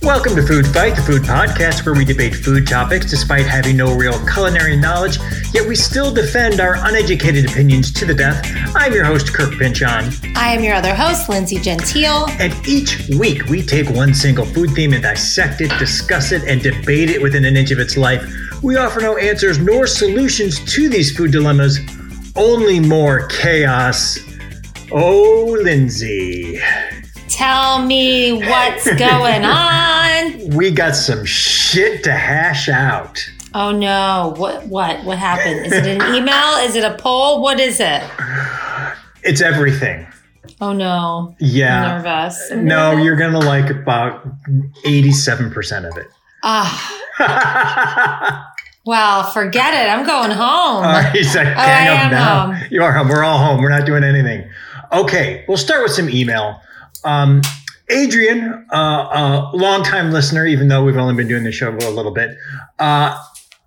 Welcome to Food Fight, the food podcast where we debate food topics despite having no real culinary knowledge, yet we still defend our uneducated opinions to the death. I'm your host, Kirk Pynchon. I am your other host, Lindsay Gentile. And each week we take one single food theme and dissect it, discuss it, and debate it within an inch of its life. We offer no answers nor solutions to these food dilemmas, only more chaos. Oh, Lindsay. Tell me what's going on. We got some shit to hash out. Oh no. What happened? Is it an email? Is it a poll? What is it? It's everything. Oh no. Yeah. I'm nervous. No, you're going to like about 87% of it. Well, forget it. I'm going home. He's like, I am home now. You are home. We're all home. We're not doing anything. Okay. We'll start with some email. Adrian, a longtime listener, even though we've only been doing the show a little bit,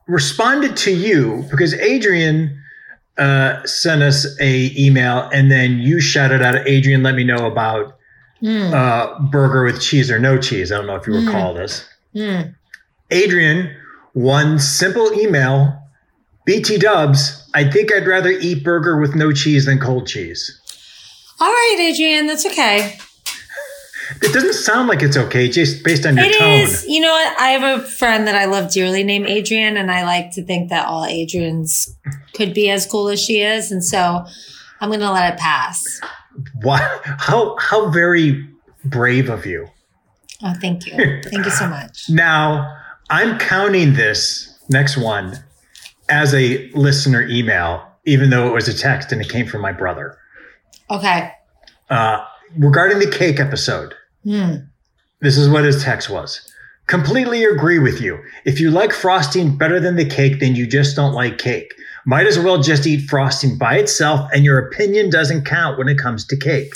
responded to you because Adrian sent us a email and then you shouted out, Adrian, let me know about burger with cheese or no cheese. I don't know if you recall this. Adrian, one simple email, BT dubs, I think I'd rather eat burger with no cheese than cold cheese. All right, Adrian, that's okay. It doesn't sound like it's okay, just based on your tone. It is. You know what? I have a friend that I love dearly named Adrian, and I like to think that all Adrians could be as cool as she is, and so I'm going to let it pass. Wow. How very brave of you. Oh, thank you. Thank you so much. Now, I'm counting this next one as a listener email, even though it was a text and it came from my brother. Okay. Regarding the cake episode, this is what his text was. Completely agree with you. If you like frosting better than the cake, then you just don't like cake. Might as well just eat frosting by itself, and your opinion doesn't count when it comes to cake.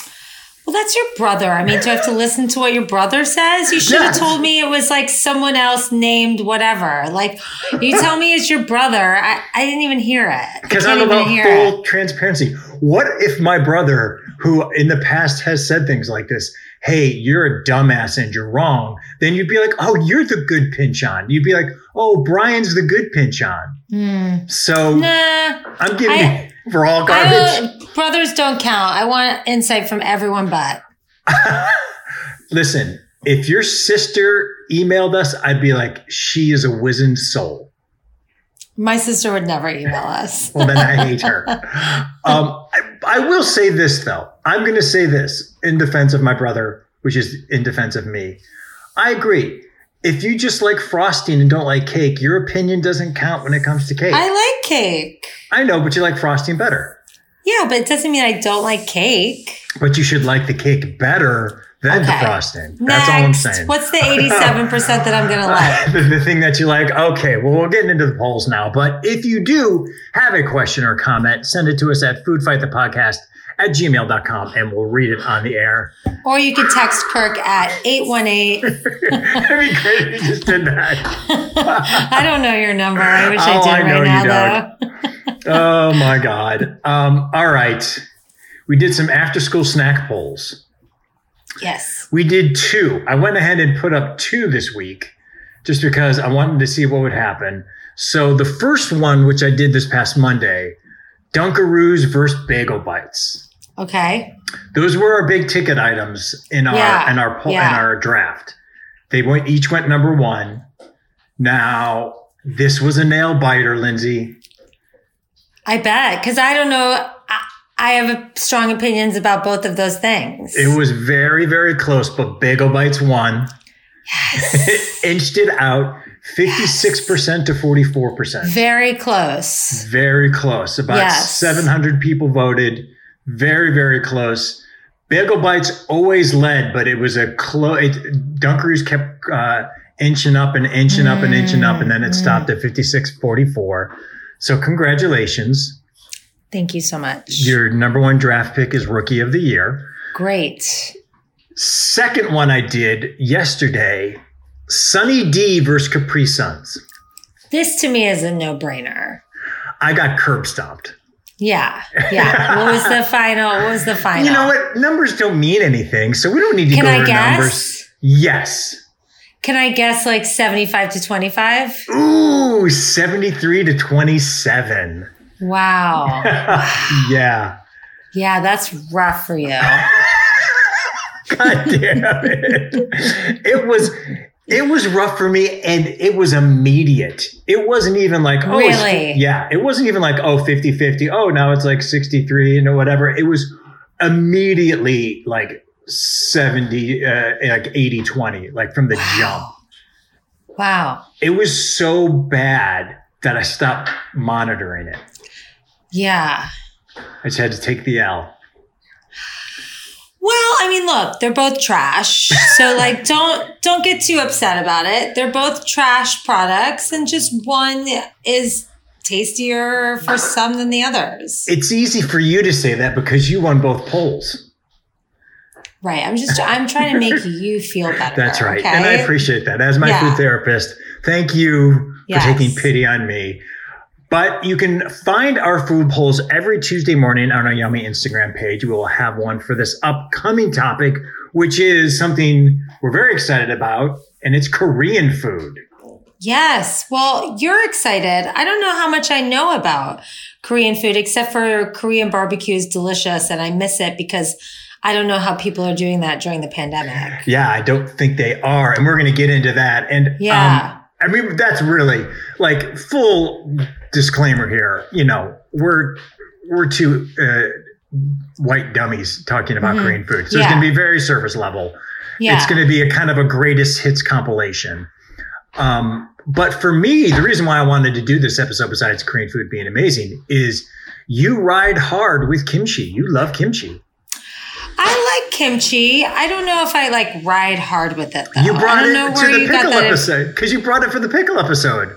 Well, that's your brother. I mean, do I have to listen to what your brother says? You should have told me it was like someone else named whatever. Like, you tell me it's your brother. I didn't even hear it. Because I'm about full transparency. What if my brother, who in the past has said things like this, hey, you're a dumbass and you're wrong, then you'd be like, oh, you're the good Pynchon. You'd be like, oh, Brian's the good Pynchon. So I'm giving you... We're all garbage. Brothers don't count. I want insight from everyone but. Listen, if your sister emailed us, I'd be like, she is a wizened soul. My sister would never email us. Well, then I hate her. I will say this, though. I'm going to say this in defense of my brother, which is in defense of me. I agree. If you just like frosting and don't like cake, your opinion doesn't count when it comes to cake. I like cake. I know, but you like frosting better. Yeah, but it doesn't mean I don't like cake. But you should like the cake better than the frosting. That's all I'm saying. What's the 87% that I'm going to like? The thing that you like? Okay, well, we're getting into the polls now. But if you do have a question or comment, send it to us at foodfightthepodcast@gmail.com and we'll read it on the air. Or you could text Kirk at 818. That'd be great if you just did that. I don't know your number. I wish I did right now, though. Oh, my God. All right. We did some after-school snack polls. Yes. We did two. I went ahead and put up two this week just because I wanted to see what would happen. So the first one, which I did this past Monday, Dunkaroos versus Bagel Bites. Okay. Those were our big ticket items in our draft. They each went number one. Now, this was a nail biter, Lindsay. I bet, because I don't know. I have strong opinions about both of those things. It was very, very close, but Bagel Bites won. Yes. It inched it out. 56% to 44%. Very close. Very close. About 700 people voted. Very, very close. Bagel Bites always led, but it was a close. Dunkaroos kept inching up and inching up and inching up, and then it stopped at 56-44. So congratulations. Thank you so much. Your number one draft pick is Rookie of the Year. Great. Second one I did yesterday. Sunny D versus Capri Suns. This to me is a no-brainer. I got curb stomped. Yeah. What was the final? You know what? Numbers don't mean anything, so we don't need to numbers. Yes. Can I guess like 75 to 25? Ooh, 73 to 27. Wow. Yeah. Yeah, that's rough for you. God damn it. It was rough for me, and it was immediate. It wasn't even like, oh, really? Yeah. It wasn't even like, oh, 50-50. Oh, now it's like 63, whatever. It was immediately like 70, like 80-20, like from the jump. Wow. It was so bad that I stopped monitoring it. Yeah. I just had to take the L. Well, I mean, look, they're both trash. So like, don't get too upset about it. They're both trash products, and just one is tastier for some than the others. It's easy for you to say that because you won both polls. Right. I'm trying to make you feel better. That's right. Okay? And I appreciate that. As my food therapist, thank you for taking pity on me. But you can find our food polls every Tuesday morning on our Yummy Instagram page. We will have one for this upcoming topic, which is something we're very excited about, and it's Korean food. Yes. Well, you're excited. I don't know how much I know about Korean food, except for Korean barbecue is delicious, and I miss it because I don't know how people are doing that during the pandemic. Yeah, I don't think they are, and we're going to get into that. And I mean, that's really like full disclaimer here. We're two white dummies talking about Korean food. So it's going to be very surface level. Yeah. It's going to be a kind of a greatest hits compilation. But for me, the reason why I wanted to do this episode, besides Korean food being amazing, is you ride hard with kimchi. You love kimchi. I like kimchi. I don't know if I like ride hard with it, though. You brought it to the pickle episode because you brought it for the pickle episode.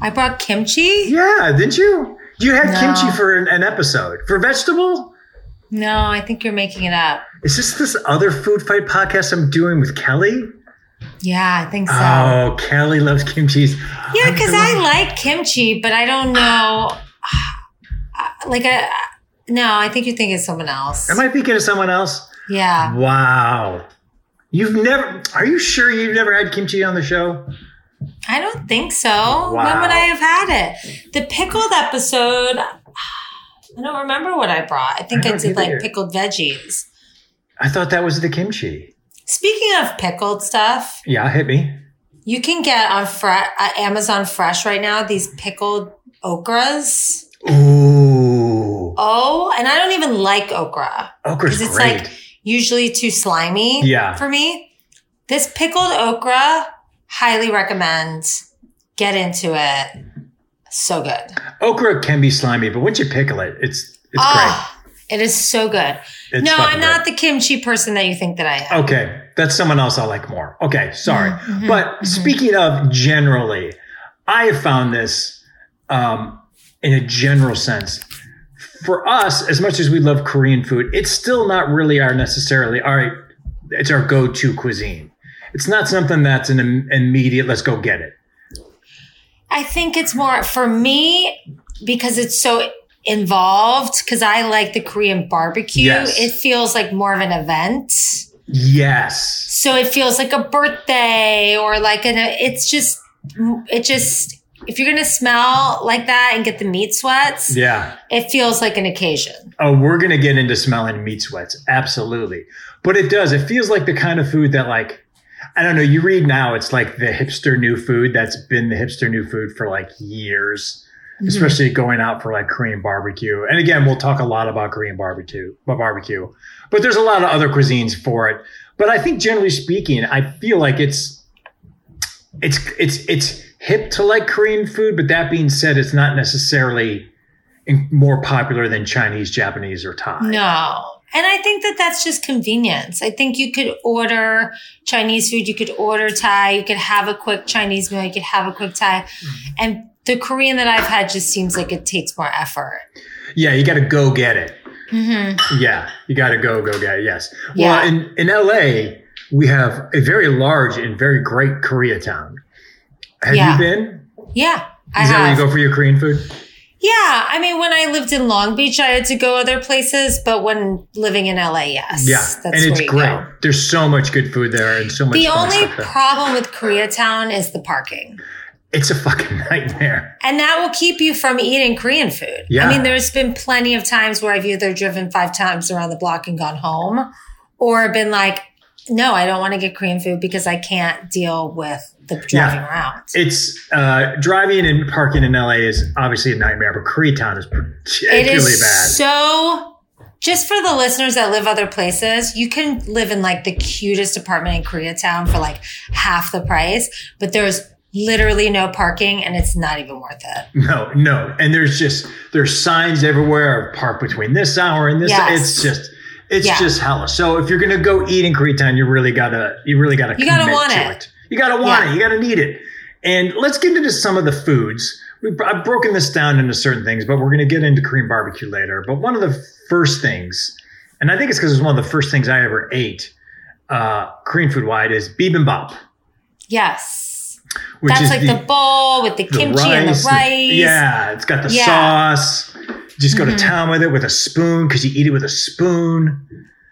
I brought kimchi? Yeah, didn't you? You had kimchi for an episode. For vegetable? No, I think you're making it up. Is this other food fight podcast I'm doing with Kelly? Yeah, I think so. Oh, Kelly loves kimchi. Yeah, because I like kimchi, but I don't know. No, I think you're thinking of someone else. Am I thinking of someone else? Yeah. Wow. Are you sure you've never had kimchi on the show? I don't think so. Wow. When would I have had it? The pickled episode, I don't remember what I brought. I think I did like pickled veggies. I thought that was the kimchi. Speaking of pickled stuff. Yeah, hit me. You can get on Amazon Fresh right now these pickled okras. Ooh. Oh, and I don't even like okra. Okra's great. Because it's like usually too slimy for me. This pickled okra, highly recommend. Get into it. So good. Okra can be slimy, but once you pickle it, it's great. It is so good. It's I'm not the kimchi person that you think that I am. Okay. That's someone else I like more. Okay. Sorry. Mm-hmm. But speaking of generally, I have found this in a general sense. For us, as much as we love Korean food, it's still not really it's our go-to cuisine. It's not something that's an immediate, let's go get it. I think it's more, for me, because it's so involved, because I like the Korean barbecue, It feels like more of an event. Yes. So it feels like a birthday or like it just... If you're going to smell like that and get the meat sweats, it feels like an occasion. Oh, we're going to get into smelling meat sweats. Absolutely. But it does. It feels like the kind of food that like, I don't know, you read now, it's like the hipster new food that's been the hipster new food for like years, especially going out for like Korean barbecue. And again, we'll talk a lot about Korean barbecue, but there's a lot of other cuisines for it. But I think generally speaking, I feel like it's hip to like Korean food, but that being said, it's not necessarily more popular than Chinese, Japanese, or Thai. No. And I think that that's just convenience. I think you could order Chinese food, you could order Thai, you could have a quick Chinese meal, you could have a quick Thai. And the Korean that I've had just seems like it takes more effort. Yeah, you got to go get it. Mm-hmm. Yeah, you got to go get it, yes. Yeah. Well, in L.A., we have a very large and very great Koreatown. Have you been? Yeah, I have. Is that where you go for your Korean food? Yeah, Yeah. I mean, when I lived in Long Beach, I had to go other places, but when living in LA, yes. Yeah. That's and it's great. Go. There's so much good food there and so much fun stuff there. The only problem with Koreatown is the parking. It's a fucking nightmare. And that will keep you from eating Korean food. Yeah. I mean, there's been plenty of times where I've either driven 5 times around the block and gone home or been like, no, I don't want to get Korean food because I can't deal with the driving around. It's driving and parking in LA is obviously a nightmare, but Koreatown is particularly bad. So just for the listeners that live other places, you can live in like the cutest apartment in Koreatown for like half the price, but there's literally no parking and it's not even worth it. No. And there's signs everywhere of park between this hour and this. Yes. It's just hella. So if you're going to go eat in Koreatown, you really gotta commit to it. You gotta want it. You gotta need it. And let's get into some of the foods. I've broken this down into certain things, but we're going to get into Korean barbecue later. But one of the first things, and I think it's because it's one of the first things I ever ate, Korean food wide, is bibimbap. Yes. That's like the bowl with the kimchi and the rice. Yeah. It's got the sauce. Just go to town with it with a spoon because you eat it with a spoon.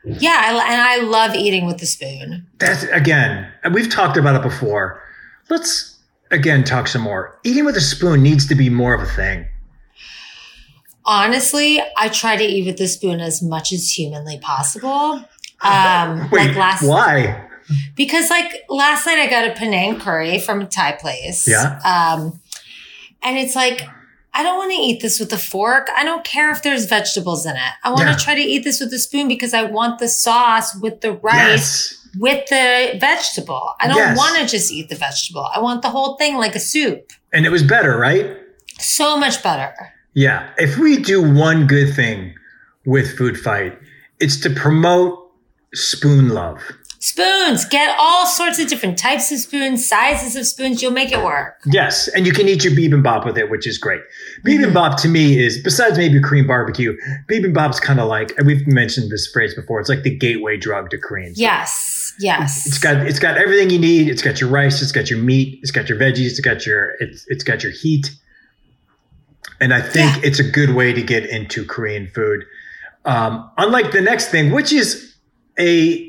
Yeah, and I love eating with the spoon. That's, again, we've talked about it before. Let's, again, talk some more. Eating with a spoon needs to be more of a thing. Honestly, I try to eat with the spoon as much as humanly possible. Wait, why? Because, last night I got a Penang curry from a Thai place. Yeah. And it's like, I don't want to eat this with a fork. I don't care if there's vegetables in it. I want to try to eat this with a spoon because I want the sauce with the rice, with the vegetable. I don't want to just eat the vegetable. I want the whole thing like a soup. And it was better, right? So much better. Yeah. If we do one good thing with Food Fight, it's to promote spoon love. Spoons. Get all sorts of different types of spoons, sizes of spoons. You'll make it work. Yes. And you can eat your bibimbap with it, which is great. Bibimbap to me is, besides maybe Korean barbecue, bibimbap's kind of like, and we've mentioned this phrase before, it's like the gateway drug to Korean food. Yes. Yes. It's got everything you need. It's got your rice. It's got your meat. It's got your veggies. It's got your heat. And I think it's a good way to get into Korean food. Unlike the next thing, which is a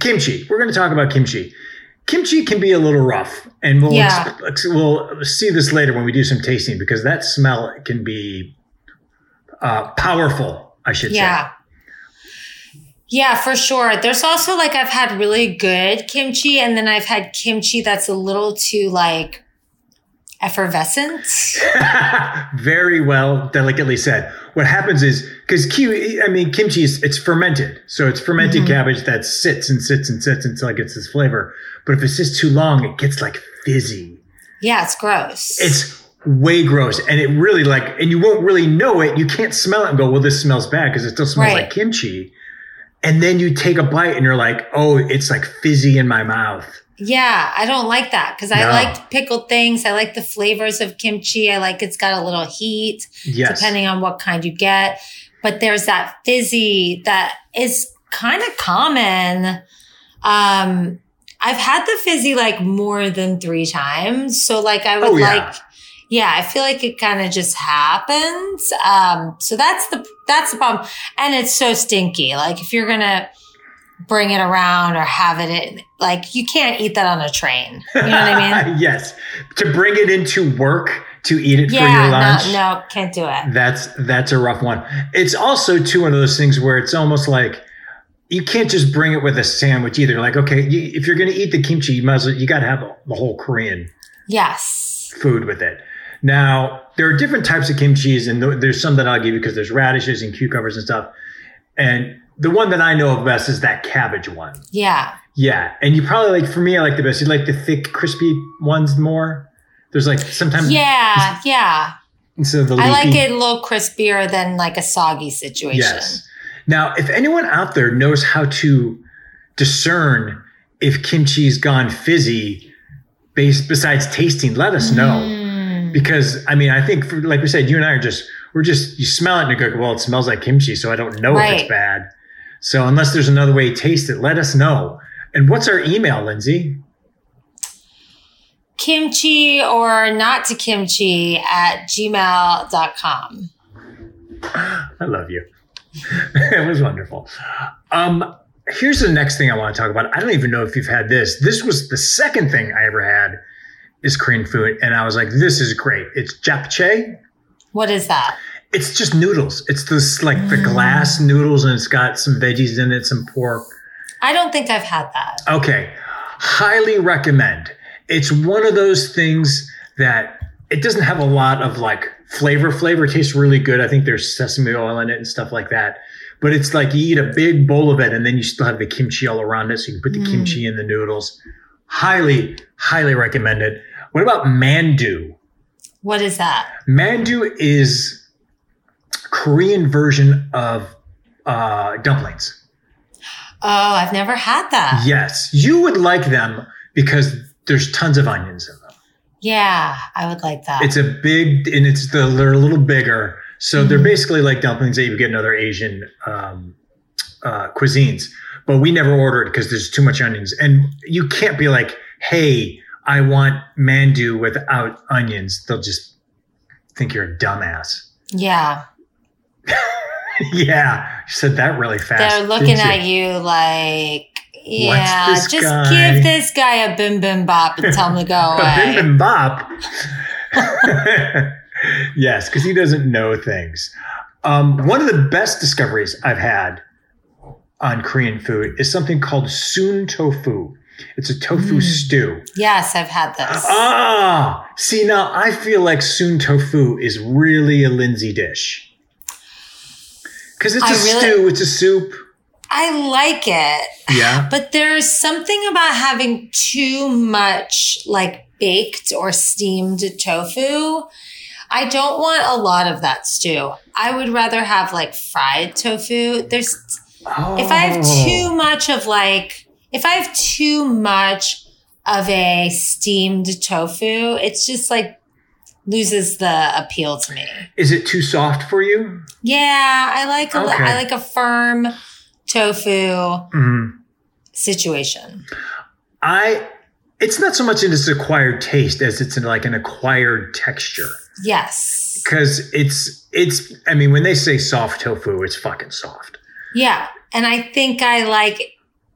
kimchi. We're going to talk about kimchi. Kimchi can be a little rough, and we'll see this later when we do some tasting because that smell can be powerful, I should say. Yeah, for sure. There's also I've had really good kimchi, and then I've had kimchi that's a little too effervescent. Very well, delicately said. What happens is kimchi it's fermented. So it's fermented cabbage that sits until it gets this flavor. But if it sits too long, it gets fizzy. Yeah, it's gross. It's way gross. And it really and you won't really know it. You can't smell it and go, well, this smells bad because it still smells like kimchi. And then you take a bite and you're like, oh, it's fizzy in my mouth. Yeah, I don't like that because I like pickled things. I like the flavors of kimchi. I like it's got a little heat, depending on what kind you get. But there's that fizzy that is kind of common. I've had the fizzy more than 3 times. So I feel like it kind of just happens. So that's the problem. And it's so stinky. If you're going to bring it around or have it in, you can't eat that on a train. You know what I mean? Yes. To bring it into work, to eat it for your lunch. No, can't do it. That's a rough one. It's also too one of those things where it's almost you can't just bring it with a sandwich either. If you're going to eat the kimchi, you got to have the whole Korean food with it. Now, there are different types of kimchis, and there's some that I'll give you because there's radishes and cucumbers and stuff. And the one that I know of best is that cabbage one. Yeah. Yeah. And you probably for me, I like the best. You like the thick, crispy ones more. There's sometimes. Yeah. Yeah. Instead of the leafy. I like it a little crispier than a soggy situation. Yes. Now, if anyone out there knows how to discern if kimchi's gone fizzy besides tasting, let us know. Because I think we said, you and I are you smell it and you go, well, it smells like kimchi. So I don't know if it's bad. So unless there's another way to taste it, let us know. And what's our email, Lindsay? kimchi or not to kimchi @gmail.com. I love you. It was wonderful. Here's the next thing I want to talk about. I don't even know if you've had this. This was the second thing I ever had is Korean food. And I was like, this is great. It's japchae. What is that? It's just noodles. It's this like the glass noodles, and it's got some veggies in it, some pork. I don't think I've had that. Okay. Highly recommend. It's one of those things that it doesn't have a lot of like flavor. Flavor tastes really good. I think there's sesame oil in it and stuff like that. But it's like you eat a big bowl of it and then you still have the kimchi all around it. So you can put the kimchi in the noodles. Highly, highly recommend it. What about mandu? What is that? Mandu is Korean version of dumplings. Oh, I've never had that. Yes. You would like them because there's tons of onions in them. Yeah, I would like that. It's a big, and it's they're a little bigger. So they're basically like dumplings that you would get in other Asian cuisines. But we never order it because there's too much onions. And you can't be like, hey, I want mandu without onions. They'll just think you're a dumbass. Yeah. Yeah. You said that really fast. They're looking at you like, yeah, just guy? Give this guy a bibimbap and tell him to go away. A bibimbap? Yes, because he doesn't know things. One of the best discoveries I've had on Korean food is something called soon tofu. It's a tofu stew. Yes, I've had this. Ah, see, now I feel like soon tofu is really a Lindsay dish. Because it's stew, it's a soup. I like it. Yeah. But there's something about having too much like baked or steamed tofu. I don't want a lot of that stew. I would rather have like fried tofu. If I have too much of like, if I have too much of a steamed tofu, it's just like loses the appeal to me. Is it too soft for you? Yeah, I like a firm tofu situation. It's not so much in its acquired taste as it's in like an acquired texture. Yes. Because it's I mean, when they say soft tofu, it's fucking soft. Yeah. And I think I like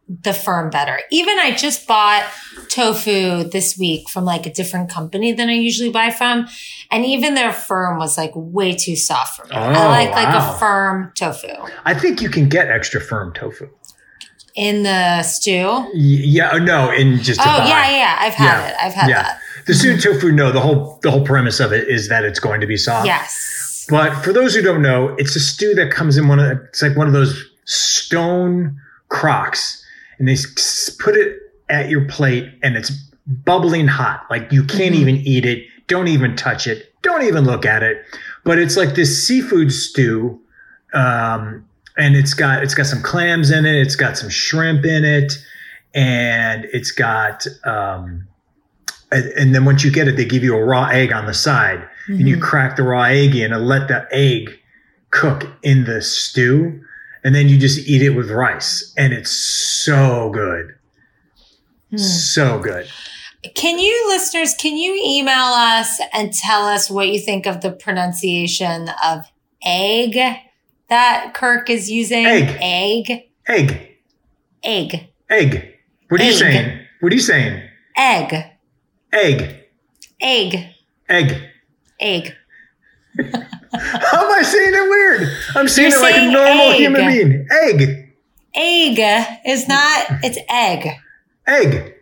the firm better. Even I just bought tofu this week from like a different company than I usually buy from. And even their firm was like way too soft for me. I like a firm tofu. I think you can get extra firm tofu. In the stew? Yeah. No, in just a bowl. Yeah. I've had that. The stew tofu, no, the whole premise of it is that it's going to be soft. Yes. But for those who don't know, it's a stew that comes in it's like one of those stone crocks, and they put it at your plate and it's bubbling hot. Like you can't even eat it. Don't even touch it. Don't even look at it. But it's like this seafood stew, and it's got some clams in it. It's got some shrimp in it, and it's got and then once you get it, they give you a raw egg on the side, and you crack the raw egg in and let that egg cook in the stew, and then you just eat it with rice, and it's so good, so good. Can you email us and tell us what you think of the pronunciation of egg that Kirk is using? Egg. What are you saying? Egg. How am I saying it weird? I'm saying it like a normal human being. Egg is not, it's egg. Hey!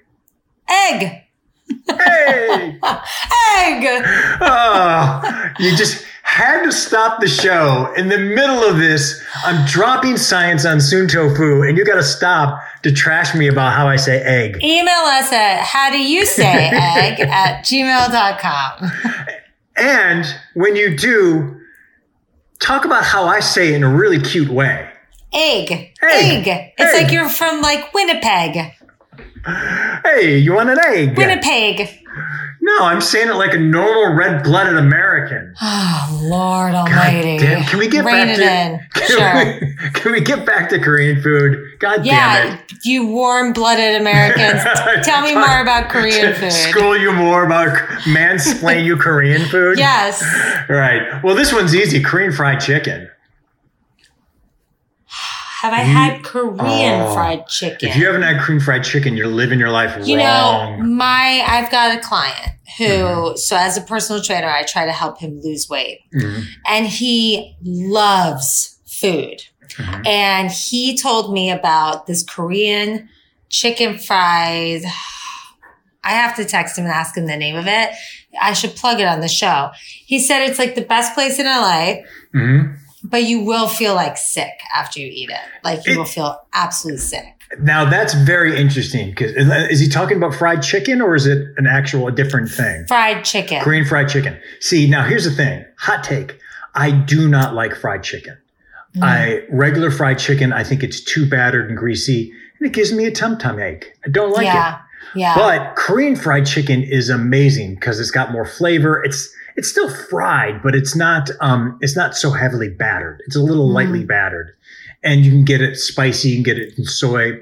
Egg! Oh, you just had to stop the show. In the middle of this, I'm dropping science on soon tofu, and you got to stop to trash me about how I say egg. Email us at howdoyousayegg @gmail.com. And when you do, talk about how I say it in a really cute way. Egg. It's like you're from like Winnipeg. Hey, you want an egg? Winnipeg. No, I'm saying it like a normal red-blooded American. Oh, Lord Almighty! Damn, can we get Can we get back to Korean food? God damn it! You warm-blooded Americans. Tell me more about Korean food. School you more about mansplain you Korean food. Yes. All right. Well, this one's easy. Korean fried chicken. Have I had Korean fried chicken? If you haven't had Korean fried chicken, you're living your life wrong. You know, I've got a client who, so as a personal trainer, I try to help him lose weight. Mm-hmm. And he loves food. Mm-hmm. And he told me about this Korean chicken fried. I have to text him and ask him the name of it. I should plug it on the show. He said it's like the best place in LA. Mm-hmm. But you will feel like sick after you eat it. Like you will feel absolutely sick. Now that's very interesting. Because is he talking about fried chicken or is it an actual different thing? Fried chicken. Korean fried chicken. See, now here's the thing. Hot take. I do not like fried chicken. Mm. Regular fried chicken, I think it's too battered and greasy. And it gives me a tum-tum ache. I don't like it. Yeah. But Korean fried chicken is amazing because it's got more flavor. It's still fried, but it's not so heavily battered. It's a little lightly battered, and you can get it spicy. You can get it in soy,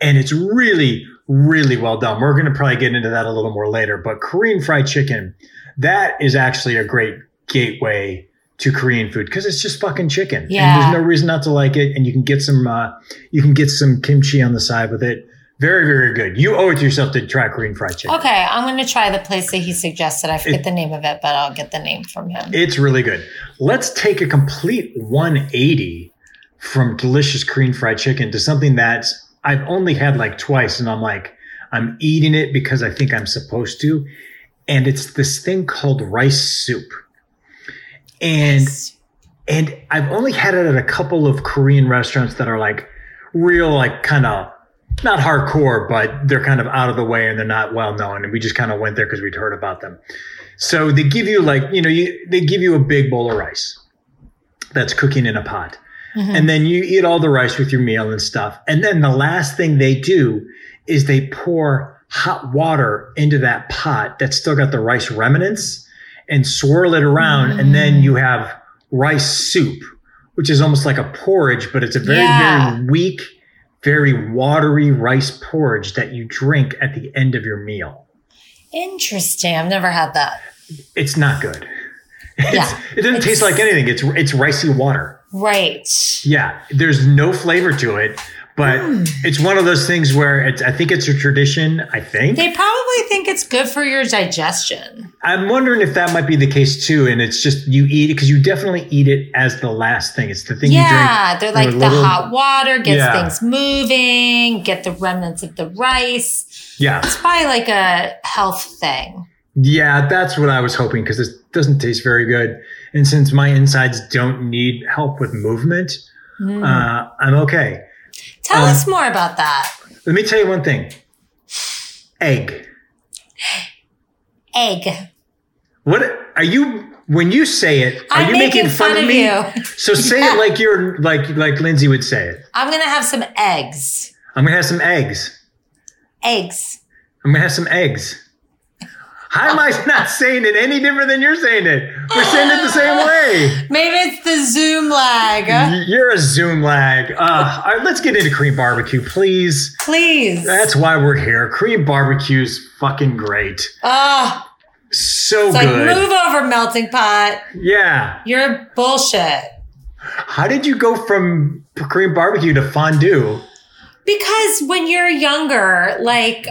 and it's really, really well done. We're going to probably get into that a little more later, but Korean fried chicken, that is actually a great gateway to Korean food because it's just fucking chicken. Yeah. And there's no reason not to like it. And you can get some kimchi on the side with it. Very, very good. You owe it to yourself to try Korean fried chicken. Okay, I'm going to try the place that he suggested. I forget the name of it, but I'll get the name from him. It's really good. Let's take a complete 180 from delicious Korean fried chicken to something that I've only had like twice, and I'm like, I'm eating it because I think I'm supposed to. And it's this thing called rice soup. And I've only had it at a couple of Korean restaurants that are like real, like kind of, not hardcore, but they're kind of out of the way and they're not well known. And we just kind of went there because we'd heard about them. So they give you they give you a big bowl of rice that's cooking in a pot. Mm-hmm. And then you eat all the rice with your meal and stuff. And then the last thing they do is they pour hot water into that pot that's still got the rice remnants and swirl it around. Mm-hmm. And then you have rice soup, which is almost like a porridge, but it's a very, very weak, very watery rice porridge that you drink at the end of your meal. Interesting. I've never had that. It's not good. It doesn't taste like anything. It's ricey water. Right. Yeah. There's no flavor to it, but it's one of those things where I think it's a tradition, I think. They probably think it's good for your digestion. I'm wondering if that might be the case too. And it's just, you eat it because you definitely eat it as the last thing. It's the thing you drink. Yeah, they're like the hot water gets things moving, get the remnants of the rice. Yeah. It's probably like a health thing. Yeah, that's what I was hoping because this doesn't taste very good. And since my insides don't need help with movement, I'm okay. Tell us more about that. Let me tell you one thing. Egg. What are you, when you say it, are you making fun of me? You. So say it like you're like Lindsay would say it. I'm going to have some eggs. I'm going to have some eggs. How am I not saying it any different than you're saying it? We're saying it the same way. Maybe it's the Zoom lag. You're a Zoom lag. All right, let's get into Korean barbecue, please. Please. That's why we're here. Korean barbecue's fucking great. So it's good. Like, move over, melting pot. Yeah. You're bullshit. How did you go from Korean barbecue to fondue? Because when you're younger, like...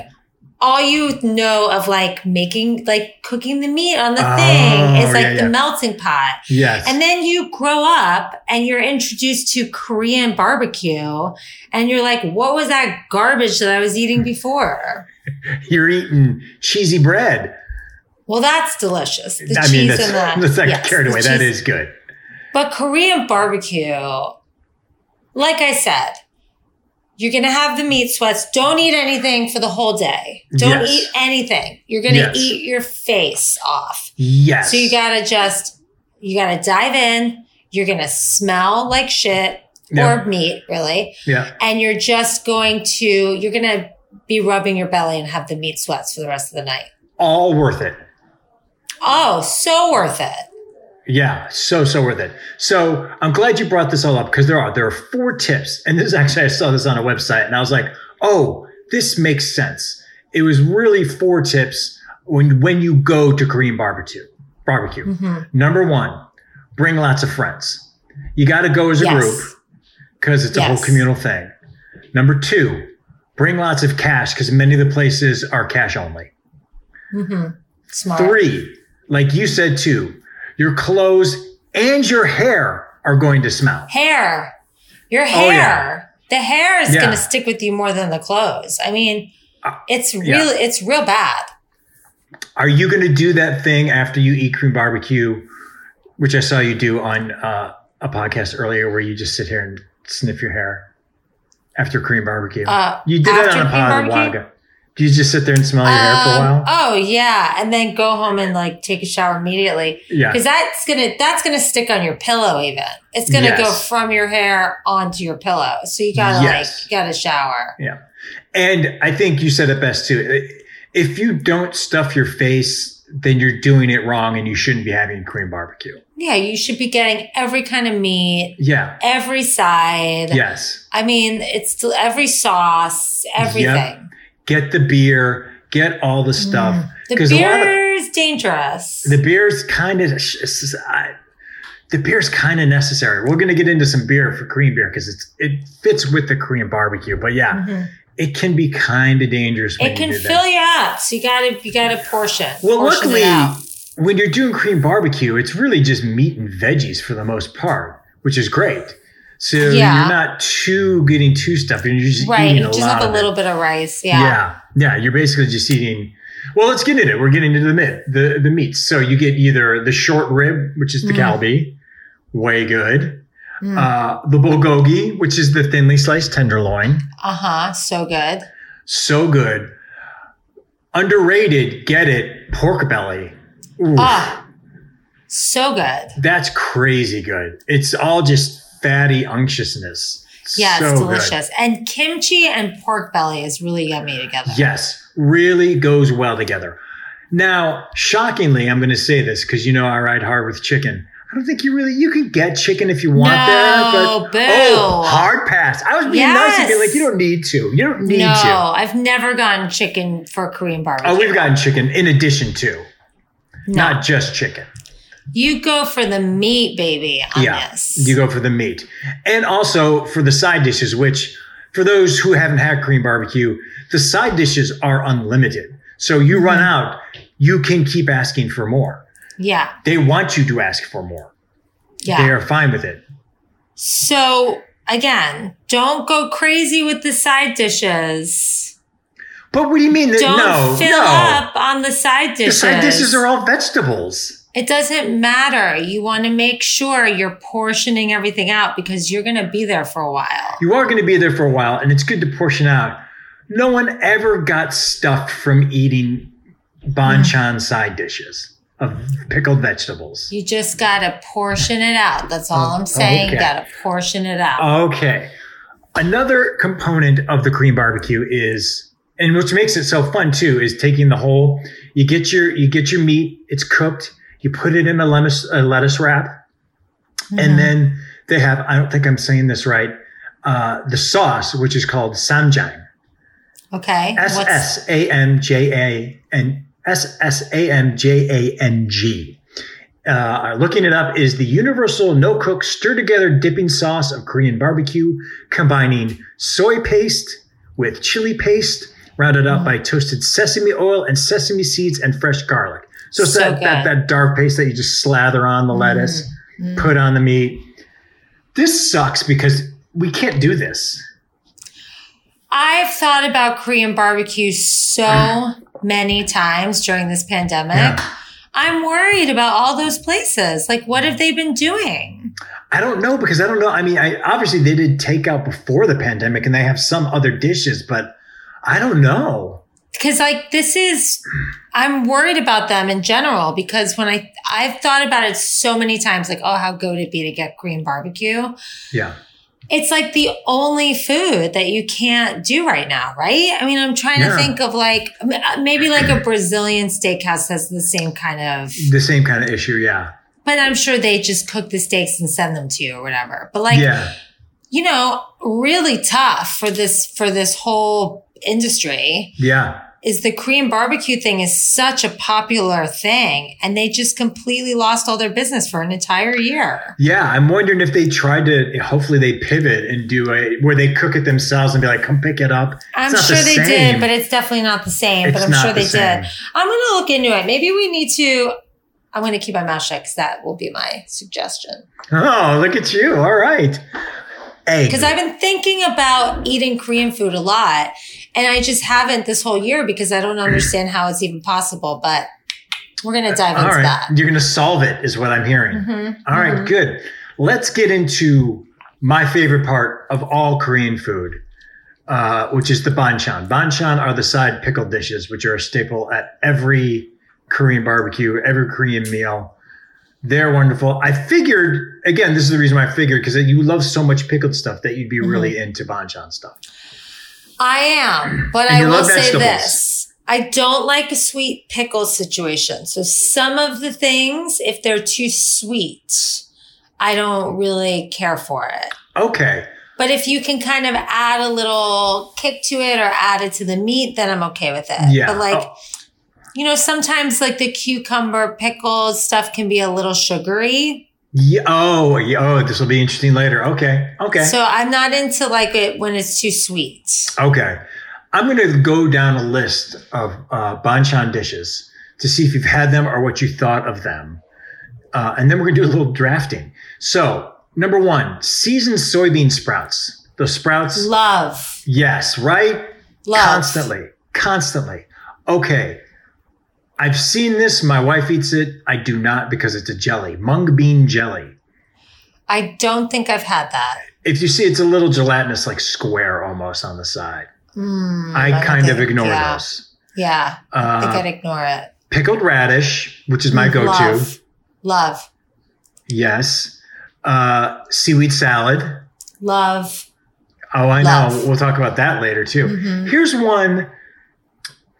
all you know of like making, like cooking the meat on the thing is like the melting pot. Yes. And then you grow up and you're introduced to Korean barbecue and you're like, what was that garbage that I was eating before? You're eating cheesy bread. Well, that's delicious. Let's not get carried away. That is good. But Korean barbecue, like I said, you're going to have the meat sweats. Don't eat anything for the whole day. Don't eat anything. You're going to eat your face off. Yes. So you got to dive in. You're going to smell like shit or meat, really. Yeah. And you're going to be rubbing your belly and have the meat sweats for the rest of the night. All worth it. Oh, so worth it. Yeah, so worth it. So I'm glad you brought this all up because there are 4 tips. And this is actually, I saw this on a website and I was like, oh, this makes sense. It was really 4 tips when you go to Korean barbecue. Mm-hmm. Number 1, bring lots of friends. You got to go as a group because it's a whole communal thing. Number 2, bring lots of cash because many of the places are cash only. Mm-hmm. Smart. 3, like you said too, your clothes and your hair are going to smell. Your hair. Oh, yeah. The hair is going to stick with you more than the clothes. I mean, it's it's real bad. Are you going to do that thing after you eat Korean barbecue, which I saw you do on a podcast earlier where you just sit here and sniff your hair after Korean barbecue? You did that on a pod a while ago. Do you just sit there and smell your hair for a while? Oh yeah, and then go home and like take a shower immediately. Yeah, because that's gonna stick on your pillow. Even it's gonna go from your hair onto your pillow. So you gotta you gotta shower. Yeah, and I think you said it best too. If you don't stuff your face, then you're doing it wrong, and you shouldn't be having Korean barbecue. Yeah, you should be getting every kind of meat. Yeah, every side. Yes, I mean it's still every sauce, everything. Yep. Get the beer, get all the stuff. The beer is dangerous. The beer's kind of necessary. We're going to get into some beer for Korean beer because it fits with the Korean barbecue. But yeah, it can be kind of dangerous. It can fill you up. So you got to portion. Well, luckily, when you're doing Korean barbecue, it's really just meat and veggies for the most part, which is great. So you're not getting too stuffed. You're just eating a lot. Right, just like a little bit of rice. Yeah. Yeah. You're basically just eating. Well, let's get into it. We're getting into the meats. So you get either the short rib, which is the galbi, way good. The bulgogi, which is the thinly sliced tenderloin. So good. Underrated. Get it. Pork belly. Oof. Ah, so good. That's crazy good. It's all just fatty unctuousness. Yeah, so it's delicious. Good. And kimchi and pork belly is really yummy together. Yes, really goes well together. Now, shockingly, I'm going to say this because you know I ride hard with chicken. I don't think you can get chicken if you want there. But, boo. Oh, hard pass. I was being nice and being like, you don't need to. You don't need to. No, I've never gotten chicken for Korean barbecue. Oh, we've gotten chicken in addition to. No. Not just chicken. You go for the meat, baby, on this. Yeah, you go for the meat. And also for the side dishes, which for those who haven't had Korean barbecue, the side dishes are unlimited. So you run out, you can keep asking for more. Yeah. They want you to ask for more. Yeah. They are fine with it. So, again, don't go crazy with the side dishes. But what do you mean? Don't fill up on the side dishes. The side dishes are all vegetables. It doesn't matter. You want to make sure you're portioning everything out because you're going to be there for a while. You are going to be there for a while, and it's good to portion out. No one ever got stuffed from eating banchan side dishes of pickled vegetables. You just got to portion it out. That's all I'm saying. Okay. Got to portion it out. Okay. Another component of the Korean barbecue is, and which makes it so fun too, is taking the whole, you get your meat, it's cooked. You put it in a lettuce wrap, and then they have, I don't think I'm saying this right, the sauce, which is called samjang. Okay. SSAMJANG. Looking it up is the universal no-cook stir-together dipping sauce of Korean barbecue, combining soy paste with chili paste, rounded up by toasted sesame oil and sesame seeds and fresh garlic. So it's that dark paste that you just slather on the lettuce, put on the meat. This sucks because we can't do this. I've thought about Korean barbecue so many times during this pandemic. Yeah. I'm worried about all those places. Like, what have they been doing? I don't know because I don't know. I mean, obviously they did takeout before the pandemic and they have some other dishes, but I don't know. Because like I'm worried about them in general because when I've thought about it so many times, like, oh, how good it'd be to get Korean barbecue. Yeah. It's like the only food that you can't do right now, right? I mean, I'm trying to think of like, maybe like a Brazilian steakhouse has the same kind of issue. Yeah. But I'm sure they just cook the steaks and send them to you or whatever. But like, you know, really tough for this whole industry. Yeah. Is the Korean barbecue thing is such a popular thing, and they just completely lost all their business for an entire year. Yeah, I'm wondering if they tried to, hopefully they pivot and do a, where they cook it themselves and be like, come pick it up. I'm sure they did, but it's definitely not the same, but I'm sure they did. I'm going to look into it. Maybe we need to, I'm going to keep my mouth shut because that will be my suggestion. Oh, look at you. All right. Because I've been thinking about eating Korean food a lot, and I just haven't this whole year because I don't understand how it's even possible, but we're going to dive into that. You're going to solve it is what I'm hearing. Mm-hmm. All right, good. Let's get into my favorite part of all Korean food, which is the banchan. Banchan are the side pickled dishes, which are a staple at every Korean barbecue, every Korean meal. They're wonderful. I figured, again, this is the reason why I figured, because you love so much pickled stuff that you'd be really into banchan stuff. I am, but I will say this. I don't like a sweet pickle situation. So some of the things, if they're too sweet, I don't really care for it. Okay. But if you can kind of add a little kick to it or add it to the meat, then I'm okay with it. Yeah. But like... Oh. You know, sometimes like the cucumber pickles stuff can be a little sugary. Yeah. Oh, this will be interesting later. Okay. So I'm not into like it when it's too sweet. Okay. I'm going to go down a list of banchan dishes to see if you've had them or what you thought of them. And then we're going to do a little drafting. So number one, seasoned soybean sprouts. Those sprouts. Love. Yes. Right? Love. Constantly. Okay. I've seen this. My wife eats it. I do not because it's a jelly. Mung bean jelly. I don't think I've had that. If you see, it's a little gelatinous, like square almost on the side. I kind of ignore those. Yeah. I think I'd ignore it. Pickled radish, which is my go-to. Love. Yes. Seaweed salad. Love. Oh, I know. We'll talk about that later too. Mm-hmm. Here's one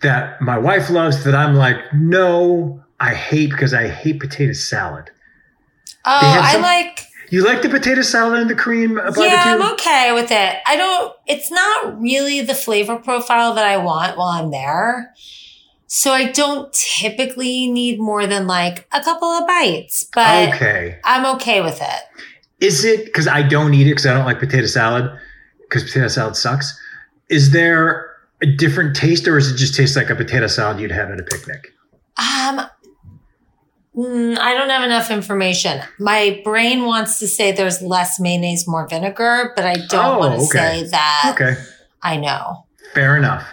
that my wife loves that I'm like, no, I hate because I hate potato salad. Oh, I like... You like the potato salad in the Korean barbecue? Yeah, I'm okay with it. It's not really the flavor profile that I want while I'm there. So I don't typically need more than like a couple of bites, but I'm okay with it. Is it, because I don't eat it because I don't like potato salad, because potato salad sucks. Is there... a different taste, or does it just taste like a potato salad you'd have at a picnic? I don't have enough information. My brain wants to say there's less mayonnaise, more vinegar, but I don't want to say that. Okay. I know. Fair enough.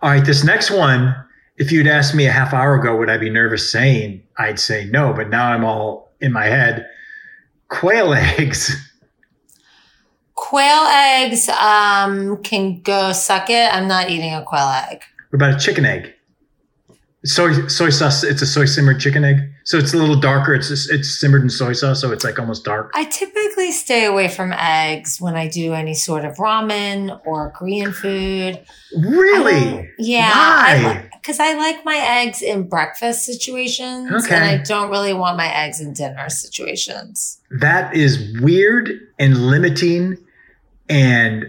All right. This next one, if you'd asked me a half hour ago, would I be nervous saying, I'd say no, but now I'm all in my head. Quail eggs. Quail eggs can go suck it. I'm not eating a quail egg. What about a chicken egg? Soy sauce. It's a soy simmered chicken egg. So it's a little darker. It's simmered in soy sauce, so it's like almost dark. I typically stay away from eggs when I do any sort of ramen or Korean food. Really? Yeah. Why? Because I like my eggs in breakfast situations, and I don't really want my eggs in dinner situations. That is weird and limiting, and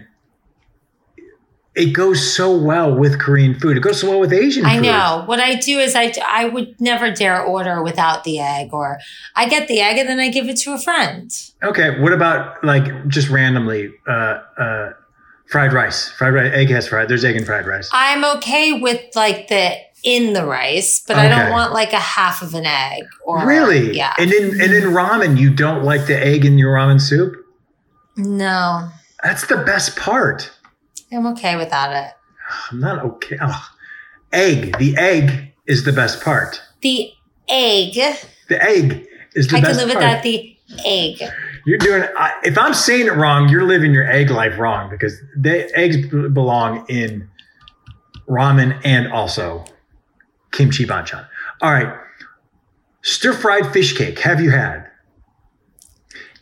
it goes so well with Korean food. It goes so well with Asian food. I know. What I do is I would never dare order without the egg, or I get the egg and then I give it to a friend. Okay. What about like just randomly fried rice? Fried rice. Egg has fried. There's egg in fried rice. I'm okay with like the in the rice, but I don't want like a half of an egg. Or, really? Yeah. And in ramen, you don't like the egg in your ramen soup? No. That's the best part. I'm okay without it. I'm not okay. Oh. Egg. The egg is the best part. The egg. The egg is the best part. I can live without the egg. You're doing, if I'm saying it wrong, you're living your egg life wrong, because the eggs belong in ramen and also kimchi banchan. All right. Stir-fried fish cake. Have you had?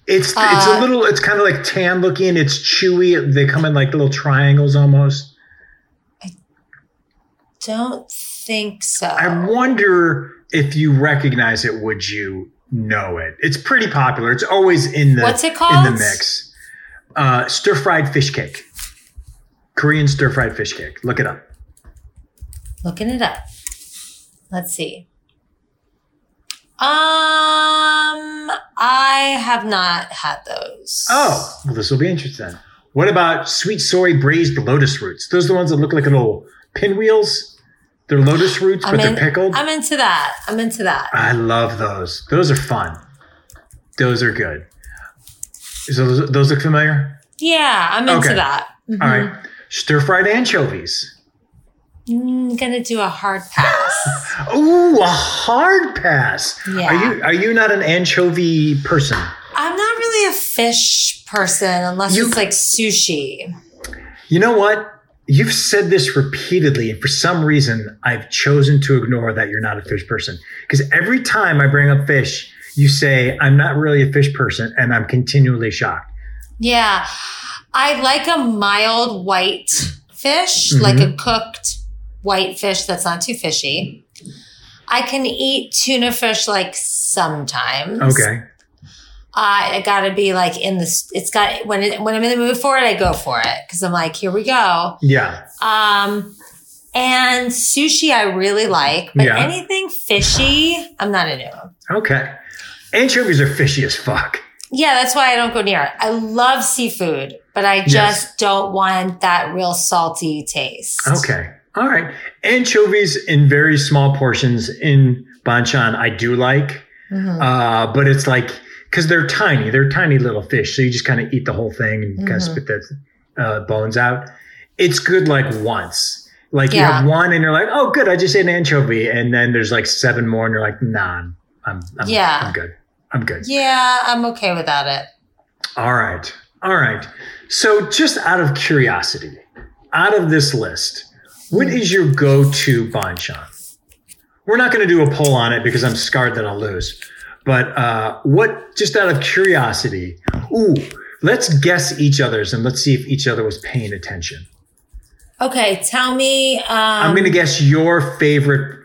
It's a little, it's kind of like tan looking. It's chewy. They come in like little triangles almost. I don't think so. I wonder if you recognize it, would you know it? It's pretty popular. It's always in the, what's it called? In the mix. Stir-fried fish cake. Korean stir-fried fish cake. Look it up. Looking it up. Let's see. I have not had those. Oh, well, this will be interesting. What about sweet soy braised lotus roots? Those are the ones that look like little pinwheels. They're lotus roots, but they're pickled. I'm into that. I'm into that. I love those. Those are fun. Those are good. So those look familiar? Yeah, I'm into that. Mm-hmm. All right. Stir-fried anchovies. I'm going to do a hard pass. Ooh, a hard pass. Yeah. Are you not an anchovy person? I'm not really a fish person unless it's like sushi. You know what? You've said this repeatedly, and for some reason, I've chosen to ignore that you're not a fish person. Because every time I bring up fish, you say, I'm not really a fish person, and I'm continually shocked. Yeah. I like a mild white fish, mm-hmm. like a cooked white fish that's not too fishy. I can eat tuna fish like sometimes. Okay. It got to be like in the, it's got, when I'm in the mood for it, I go for it. Cause I'm like, here we go. Yeah. And sushi I really like, but anything fishy, I'm not into. Okay. Anchovies are fishy as fuck. Yeah, that's why I don't go near it. I love seafood, but I just don't want that real salty taste. Okay. All right. Anchovies in very small portions in banchan, I do like. Mm-hmm. But it's like, because they're tiny. They're tiny little fish. So you just kind of eat the whole thing and kind of spit the bones out. It's good like once. Like you have one and you're like, oh, good. I just ate an anchovy. And then there's like seven more and you're like, nah, I'm good. I'm good. Yeah, I'm okay without it. All right. All right. So just out of curiosity, out of this list, what is your go-to banchan? We're not going to do a poll on it because I'm scared that I'll lose. But what, just out of curiosity, let's guess each other's and let's see if each other was paying attention. Okay, tell me. I'm going to guess your favorite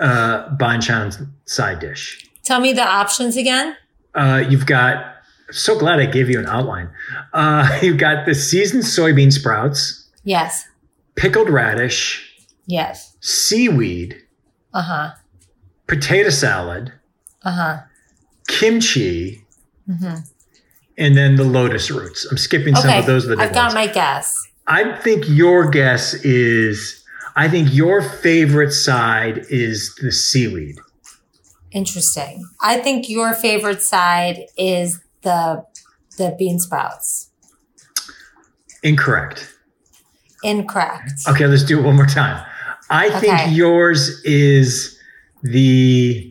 banchan side dish. Tell me the options again. You've got, I'm so glad I gave you an outline. You've got the seasoned soybean sprouts. Yes. Pickled radish. Yes. Seaweed. Uh-huh. Potato salad. Uh-huh. Kimchi, mm-hmm. and then the lotus roots. I'm skipping some of those. I've got my guess. I think your guess is, I think your favorite side is the seaweed. Interesting. I think your favorite side is the bean sprouts. Incorrect. Okay, let's do it one more time. I think yours is the...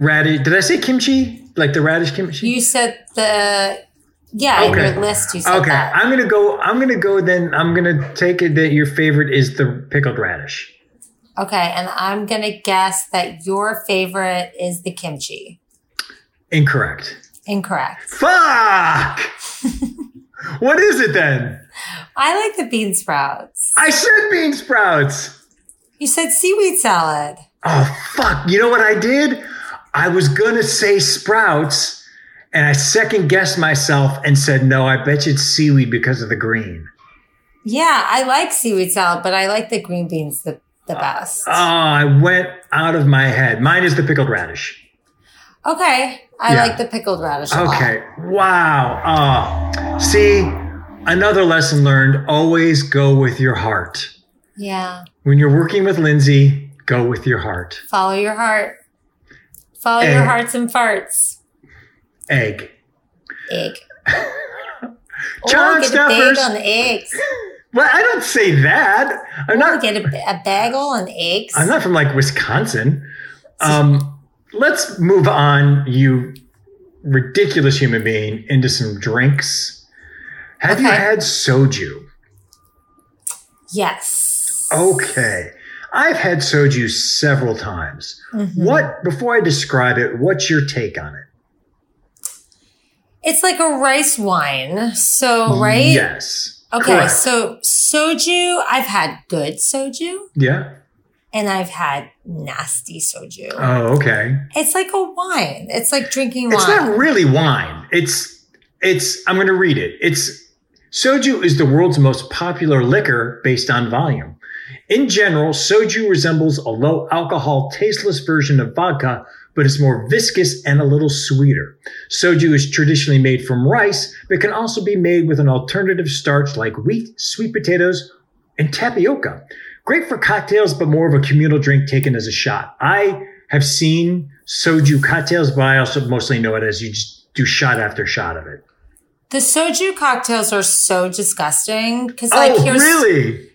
radish. Did I say kimchi? Like the radish kimchi? You said in your list you said that. I'm gonna go then. I'm gonna take it that your favorite is the pickled radish. Okay, and I'm gonna guess that your favorite is the kimchi. Incorrect. Fuck! What is it then? I like the bean sprouts. I said bean sprouts. You said seaweed salad. Oh fuck! You know what I did? I was going to say sprouts, and I second-guessed myself and said, no, I bet you it's seaweed because of the green. Yeah, I like seaweed salad, but I like the green beans the best. Oh, I went out of my head. Mine is the pickled radish. Okay. I like the pickled radish a lot. Okay. Wow. Oh. See, another lesson learned, always go with your heart. Yeah. When you're working with Lindsay, go with your heart. Follow your heart. Follow your hearts and farts. Egg. John Steffers. Get a bag on eggs. Well, I don't say that. I'm not. Get a bagel on eggs. I'm not from like Wisconsin. Let's move on, you ridiculous human being, into some drinks. Have you had soju? Yes. Okay. I've had soju several times. Mm-hmm. Before I describe it, what's your take on it? It's like a rice wine. So, right? Yes. Okay. Correct. So soju, I've had good soju. Yeah. And I've had nasty soju. Oh, okay. It's like a wine. It's like drinking wine. It's not really wine. I'm going to read it. Soju is the world's most popular liquor based on volume. In general, soju resembles a low-alcohol, tasteless version of vodka, but it's more viscous and a little sweeter. Soju is traditionally made from rice, but can also be made with an alternative starch like wheat, sweet potatoes, and tapioca. Great for cocktails, but more of a communal drink taken as a shot. I have seen soju cocktails, but I also mostly know it as you just do shot after shot of it. The soju cocktails are so disgusting. Because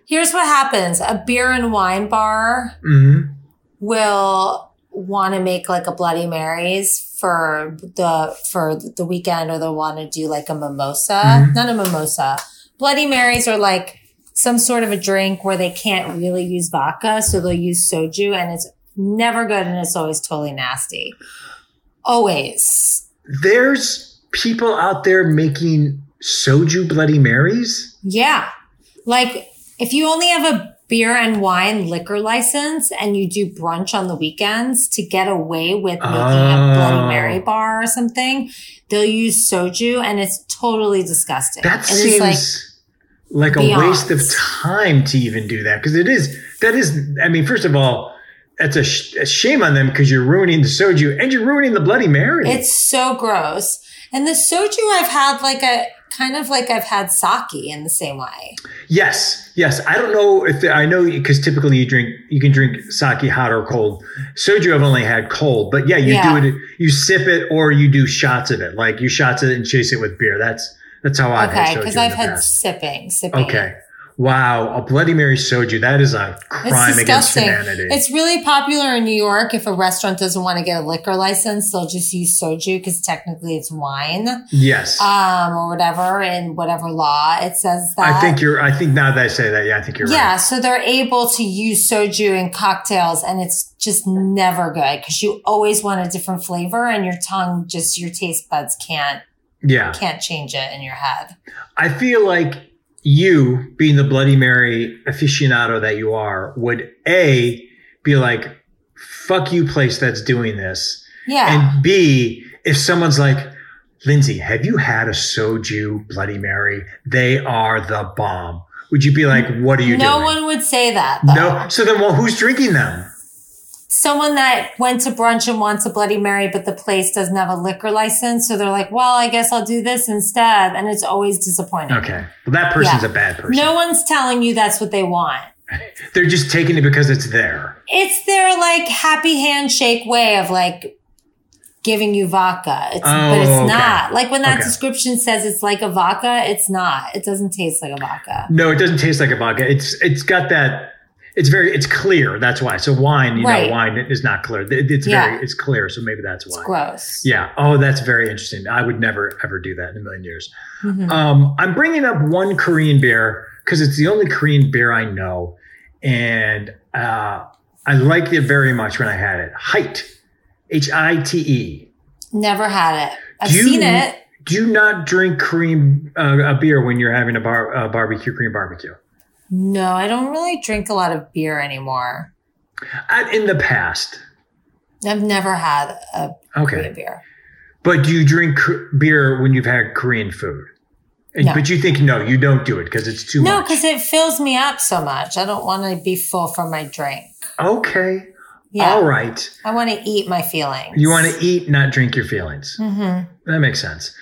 here's what happens. A beer and wine bar will want to make like a Bloody Mary's for the weekend, or they'll want to do like a mimosa. Mm-hmm. Not a mimosa. Bloody Mary's are like some sort of a drink where they can't really use vodka, so they'll use soju, and it's never good, and it's always totally nasty. Always. There's people out there making soju Bloody Marys? Yeah. Like, if you only have a beer and wine liquor license and you do brunch on the weekends to get away with making a Bloody Mary bar or something, they'll use soju, and it's totally disgusting. That seems like a waste of time to even do that. Because first of all, that's a shame on them, because you're ruining the soju and you're ruining the Bloody Mary. It's so gross. And the soju I've had I've had sake in the same way. Yes. Yes. I don't know because typically you can drink sake hot or cold. Soju I've only had cold, but do it, you sip it, or you do shots of it. Like you shots it and chase it with beer. That's how I've had soju. Okay, because I've had sipping. Okay. Wow, a Bloody Mary soju, that is a crime against humanity. It's really popular in New York. If a restaurant doesn't want to get a liquor license, they'll just use soju because technically it's wine. Yes. Or whatever, in whatever law it says that. I think now that I say that, yeah, I think you're right. Yeah, so they're able to use soju in cocktails, and it's just never good because you always want a different flavor, and your taste buds can't change it in your head. I feel like you, being the Bloody Mary aficionado that you are, would A, be like, fuck you, place that's doing this. Yeah. And B, if someone's like, Lindsay, have you had a soju Bloody Mary? They are the bomb. Would you be like, what are you doing? No one would say that, though. No. So then, well, who's drinking them? Someone that went to brunch and wants a Bloody Mary, but the place doesn't have a liquor license. So they're like, well, I guess I'll do this instead. And it's always disappointing. Okay. Well, that person's a bad person. No one's telling you that's what they want. They're just taking it because it's there. It's their like happy handshake way of like giving you vodka. But it's not. Like when that description says it's like a vodka, it's not. It doesn't taste like a vodka. No, it doesn't taste like a vodka. It's got that. It's clear. That's why. So wine, wine is not clear. It's clear. So maybe that's why. It's gross. Yeah. Oh, that's very interesting. I would never, ever do that in a million years. Mm-hmm. I'm bringing up one Korean beer because it's the only Korean beer I know. And I liked it very much when I had it. Hite. H-I-T-E. Never had it. I've seen it. Do you not drink Korean beer when you're having a barbecue, Korean barbecue? No, I don't really drink a lot of beer anymore. In the past, I've never had a Korean beer. But do you drink beer when you've had Korean food? No. But you think, no, you don't do it because it's too much. No, because it fills me up so much. I don't want to be full from my drink. Okay. Yeah. All right. I want to eat my feelings. You want to eat, not drink your feelings. Mm-hmm. That makes sense.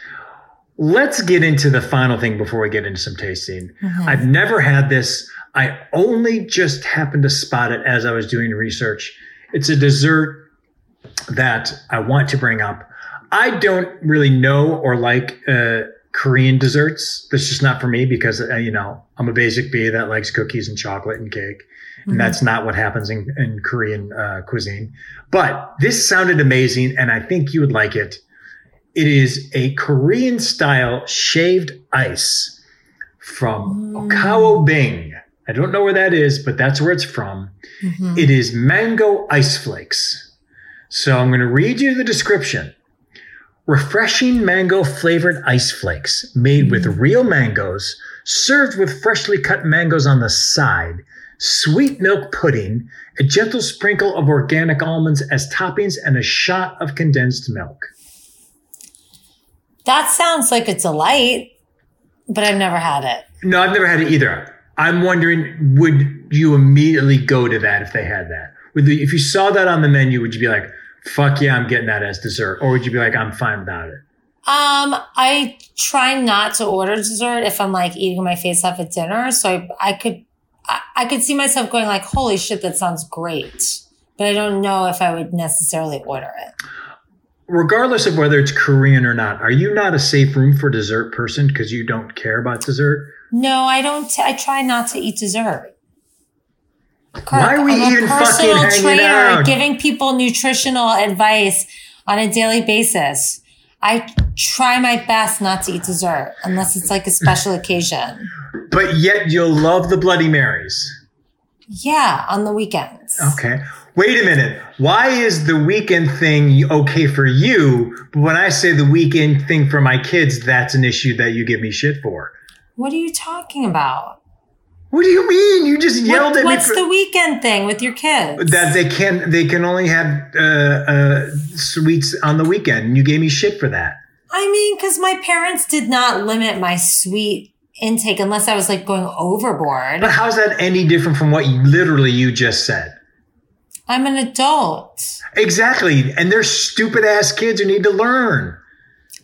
Let's get into the final thing before we get into some tasting. Mm-hmm. I've never had this. I only just happened to spot it as I was doing research. It's a dessert that I want to bring up. I don't really know or like Korean desserts. That's just not for me because, I'm a basic bee that likes cookies and chocolate and cake. Mm-hmm. And that's not what happens in Korean cuisine. But this sounded amazing, and I think you would like it. It is a Korean-style shaved ice from Okaobing. I don't know where that is, but that's where it's from. Mm-hmm. It is mango ice flakes. So I'm going to read you the description. Refreshing mango-flavored ice flakes made with real mangoes, served with freshly cut mangoes on the side, sweet milk pudding, a gentle sprinkle of organic almonds as toppings, and a shot of condensed milk. That sounds like it's a delight, but I've never had it. No, I've never had it either. I'm wondering, would you immediately go to that if they had that? If you saw that on the menu, would you be like, fuck yeah, I'm getting that as dessert? Or would you be like, I'm fine without it? I try not to order dessert if I'm like eating my face off at dinner. So I could see myself going like, holy shit, that sounds great. But I don't know if I would necessarily order it. Regardless of whether it's Korean or not, are you not a safe room for dessert person because you don't care about dessert? No, I don't. I try not to eat dessert. Kirk, why are we even fucking hanging out? Giving people nutritional advice on a daily basis. I try my best not to eat dessert unless it's like a special occasion. But yet you'll love the Bloody Marys. Yeah, on the weekends. Okay. Wait a minute. Why is the weekend thing okay for you, but when I say the weekend thing for my kids, that's an issue that you give me shit for? What are you talking about? What do you mean? You just yelled at me. What's the weekend thing with your kids? That they can only have sweets on the weekend. You gave me shit for that. I mean, because my parents did not limit my sweet intake unless I was like going overboard. But how's that any different from what literally you just said? I'm an adult. Exactly. And they're stupid ass kids who need to learn.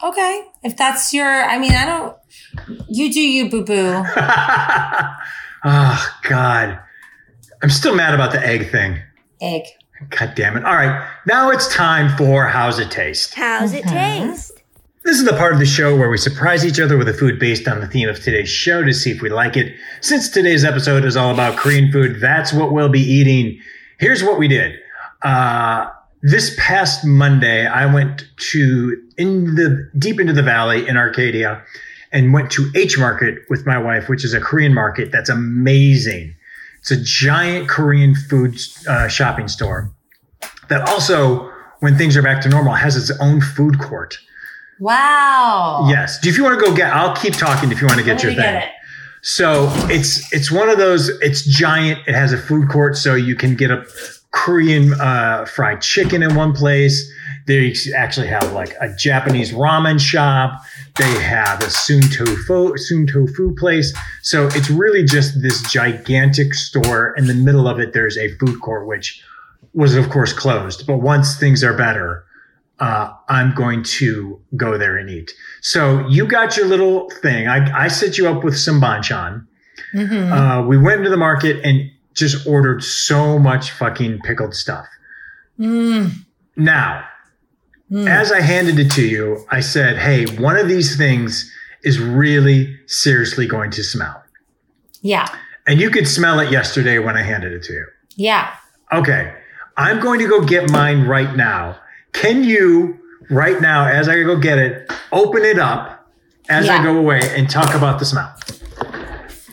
Okay. If that's your, I mean, I don't, you do you, boo-boo. Oh, God. I'm still mad about the egg thing. Egg. God damn it. All right. Now it's time for How's It Taste? How's It Taste? This is the part of the show where we surprise each other with a food based on the theme of today's show to see if we like it. Since today's episode is all about Korean food, that's what we'll be eating. Here's what we did. This past Monday, I went deep into the valley in Arcadia, and went to H Market with my wife, which is a Korean market that's amazing. It's a giant Korean food shopping store that also, when things are back to normal, has its own food court. Wow. Yes. Do if you want to go get, I'll keep talking if you want to get your thing. Get it. So it's one of those, it's giant. It has a food court, so you can get a Korean fried chicken in one place. They actually have like a Japanese ramen shop. They have a soon tofu place. So it's really just this gigantic store. In the middle of it, there's a food court, which was, of course, closed. But once things are better, I'm going to go there and eat. So you got your little thing. I set you up with some banchan. Mm-hmm. We went into the market and just ordered so much fucking pickled stuff. Now, as I handed it to you, I said, hey, one of these things is really seriously going to smell. Yeah. And you could smell it yesterday when I handed it to you. Yeah. Okay. I'm going to go get mine right now. Can you, right now, as I go get it, open it up as I go away and talk about the smell?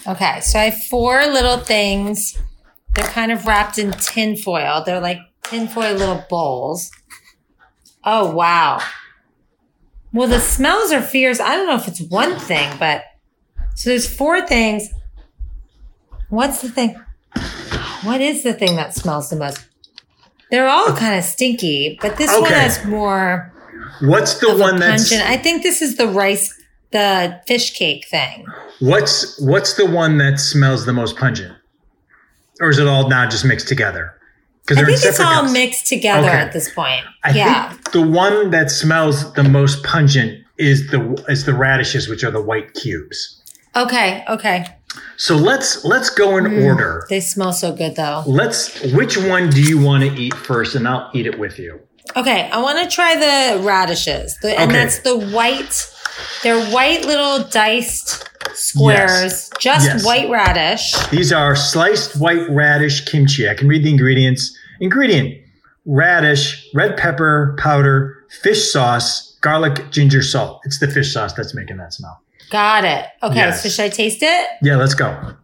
Okay. So I have four little things. They're kind of wrapped in tin foil. They're like tin foil little bowls. Oh, wow. Well, the smells are fierce. I don't know if it's one thing, but so there's four things. What's the thing? What is the thing that smells the most? They're all kind of stinky, but this one has more. What's the one that's? I think this is the fish cake thing. What's the one that smells the most pungent? Or is it all now just mixed together? I think it's all mixed together at this point. I think the one that smells the most pungent is the radishes, which are the white cubes. Okay. So let's go in order. They smell so good, though. Which one do you want to eat first, and I'll eat it with you. Okay, I want to try the radishes, and that's the white. They're white little diced squares, white radish. These are sliced white radish kimchi. I can read the ingredients. Ingredient: radish, red pepper powder, fish sauce, garlic, ginger, salt. It's the fish sauce that's making that smell. Got it. Okay, so should I taste it? Yeah, let's go.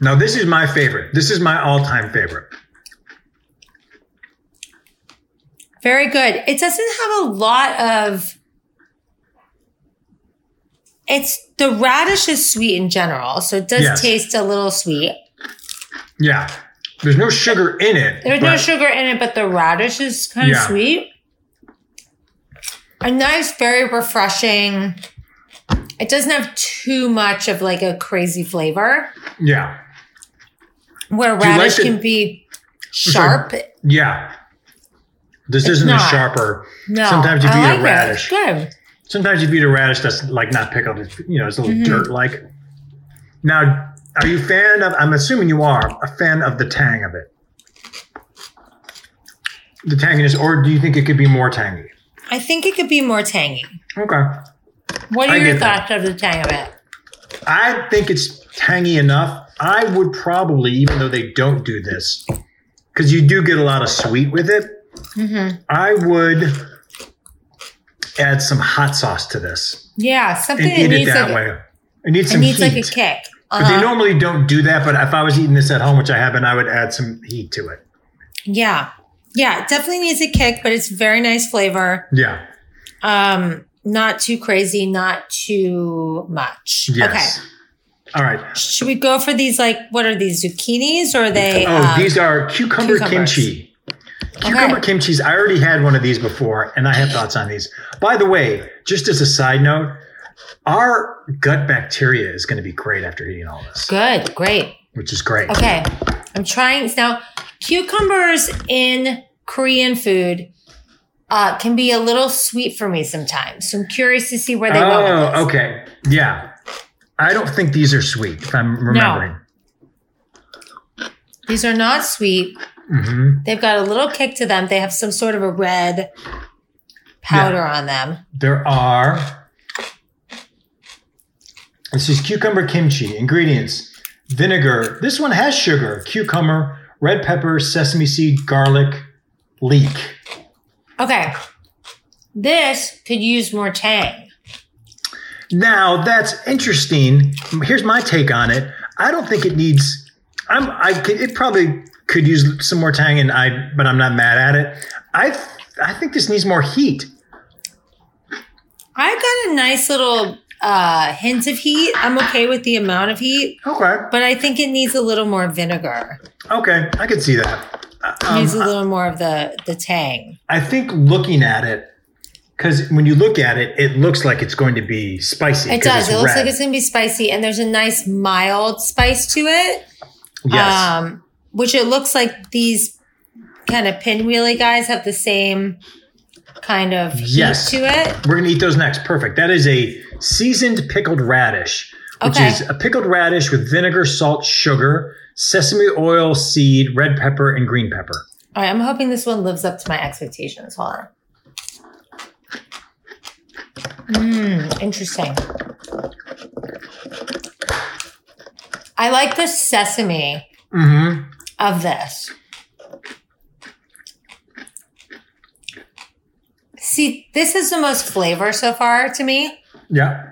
Now, this is my favorite. This is my all-time favorite. Very good. It doesn't have a lot of... The radish is sweet in general, so it does taste a little sweet. Yeah. There's no sugar in it. There's no sugar in it, but the radish is kind of sweet. A nice, very refreshing... It doesn't have too much of like a crazy flavor. Yeah. Where radish can be sharp. Sorry. Yeah. This isn't a sharper. No. Sometimes if you eat a radish. Good. Sometimes if you eat a radish that's like not pickled, it's a little dirt-like. Now, are you I'm assuming you are a fan of the tang of it? The tanginess, or do you think it could be more tangy? I think it could be more tangy. Okay. What are your thoughts of the tang of it? I think it's tangy enough. I would probably, even though they don't do this, because you do get a lot of sweet with it, I would add some hot sauce to this. Yeah, something that needs it that way. It needs some heat. It needs like a kick. But they normally don't do that, but if I was eating this at home, which I haven't, I would add some heat to it. Yeah. Yeah, it definitely needs a kick, but it's very nice flavor. Yeah. Not too crazy, not too much. Yes. Okay. All right. Should we go for these, like, what are these, zucchinis? Or are they? Oh, these are cucumbers. Kimchi. Cucumber kimchis. I already had one of these before, and I have thoughts on these. By the way, just as a side note, our gut bacteria is going to be great after eating all this. Good. Great. Which is great. Okay. I'm trying. Now, cucumbers in Korean food can be a little sweet for me sometimes. So I'm curious to see where they go with this. Okay. Yeah. I don't think these are sweet, if I'm remembering. No. These are not sweet. Mm-hmm. They've got a little kick to them. They have some sort of a red powder on them. This is cucumber kimchi. Ingredients: vinegar. This one has sugar, cucumber, red pepper, sesame seed, garlic, leek. Okay, this could use more tang. Now, that's interesting. Here's my take on it. I don't think it needs... It probably could use some more tang, but I'm not mad at it. I think this needs more heat. I got a nice little hint of heat. I'm okay with the amount of heat. Okay. But I think it needs a little more vinegar. Okay, I could see that. Needs a little more of the tang. I think looking at it, because when you look at it, it looks like it's going to be spicy. It does. It looks like it's going to be spicy, and there's a nice mild spice to it. Yes. Which it looks like these kind of pinwheely guys have the same kind of heat to it. We're going to eat those next. Perfect. That is a seasoned pickled radish, which is a pickled radish with vinegar, salt, sugar, sesame oil, seed, red pepper, and green pepper. All right, I'm hoping this one lives up to my expectations. Hold on. Interesting. I like the sesame of this. See, this is the most flavor so far to me. Yeah.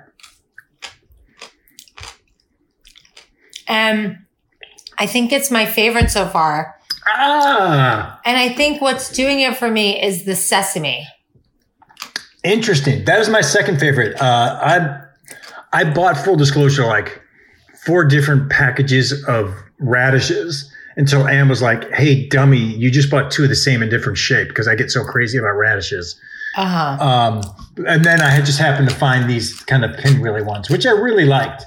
I think it's my favorite so far. Ah. And I think what's doing it for me is the sesame. Interesting. That is my second favorite. I bought, full disclosure, like 4 different packages of radishes until Anne was like, hey, dummy, you just bought 2 of the same in different shape, because I get so crazy about radishes. Uh-huh. And then I had just happened to find these kind of pinwheely ones, which I really liked.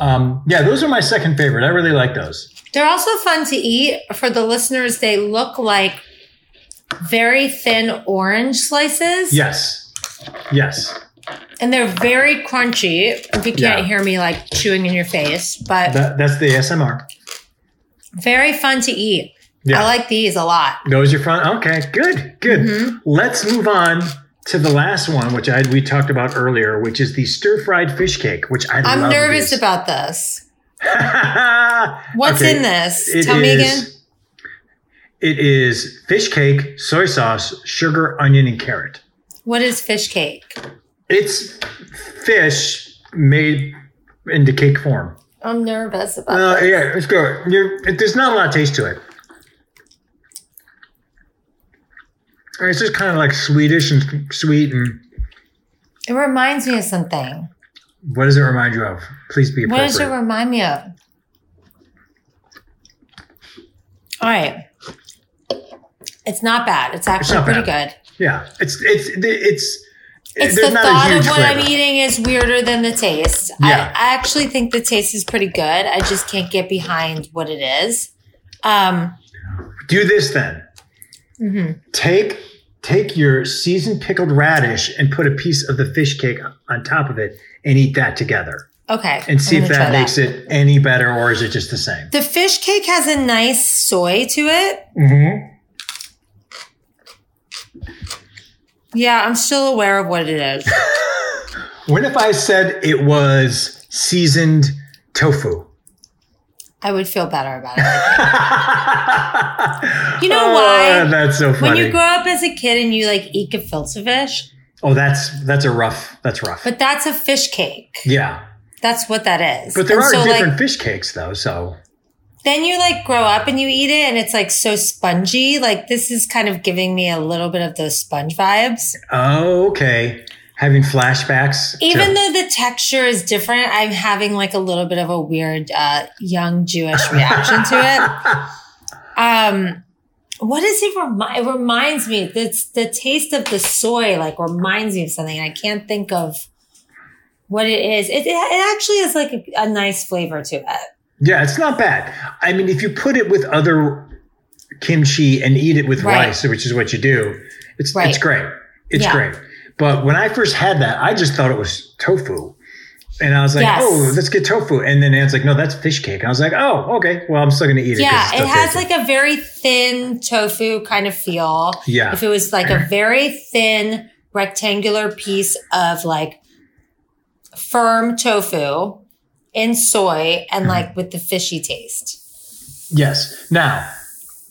Those are my second favorite. I really like those. They're also fun to eat. For the listeners, they look like very thin orange slices. Yes. And they're very crunchy. If you can't hear me like chewing in your face, but that's the ASMR. Very fun to eat. Yeah. I like these a lot. Those are fun. Okay, good. Mm-hmm. Let's move on to the last one, which we talked about earlier, which is the stir-fried fish cake, which I'm nervous about this. What's in this? Tell me again. It is fish cake, soy sauce, sugar, onion, and carrot. What is fish cake? It's fish made into cake form. I'm nervous about this. Yeah, it's good. There's not a lot of taste to it. It's just kind of like Swedish and sweet. And it reminds me of something. What does it remind you of? Please be appropriate. What does it remind me of? All right. It's not bad. It's actually pretty good. Yeah. It's the thought of what I'm eating is weirder than the taste. Yeah. I actually think the taste is pretty good. I just can't get behind what it is. Do this then. Mm-hmm. Take your seasoned pickled radish and put a piece of the fish cake on top of it and eat that together. Okay. And see if that makes it any better, or is it just the same? The fish cake has a nice soy to it. Mm-hmm. Yeah, I'm still aware of what it is. What if I said it was seasoned tofu? I would feel better about it. You know why? That's so funny. When you grow up as a kid and you like eat gefilte fish. Oh, that's rough. But that's a fish cake. Yeah. That's what that is. But there are different fish cakes though, so. Then you like grow up and you eat it and it's like so spongy. Like this is kind of giving me a little bit of those sponge vibes. Oh, okay. Having flashbacks. Even though the texture is different, I'm having like a little bit of a weird young Jewish reaction to it. What does it remind? It reminds me. The taste of the soy like reminds me of something. I can't think of what it is. It actually has like a nice flavor to it. Yeah, it's not bad. I mean, if you put it with other kimchi and eat it with rice, which is what you do, it's great. It's great. But when I first had that, I just thought it was tofu. And I was like, oh, let's get tofu. And then Anne's like, no, that's fish cake. And I was like, oh, okay. Well, I'm still going to eat it. Yeah, it has like a very thin tofu kind of feel. Yeah. If it was like a very thin rectangular piece of like firm tofu. In soy and like with the fishy taste. Yes. Now,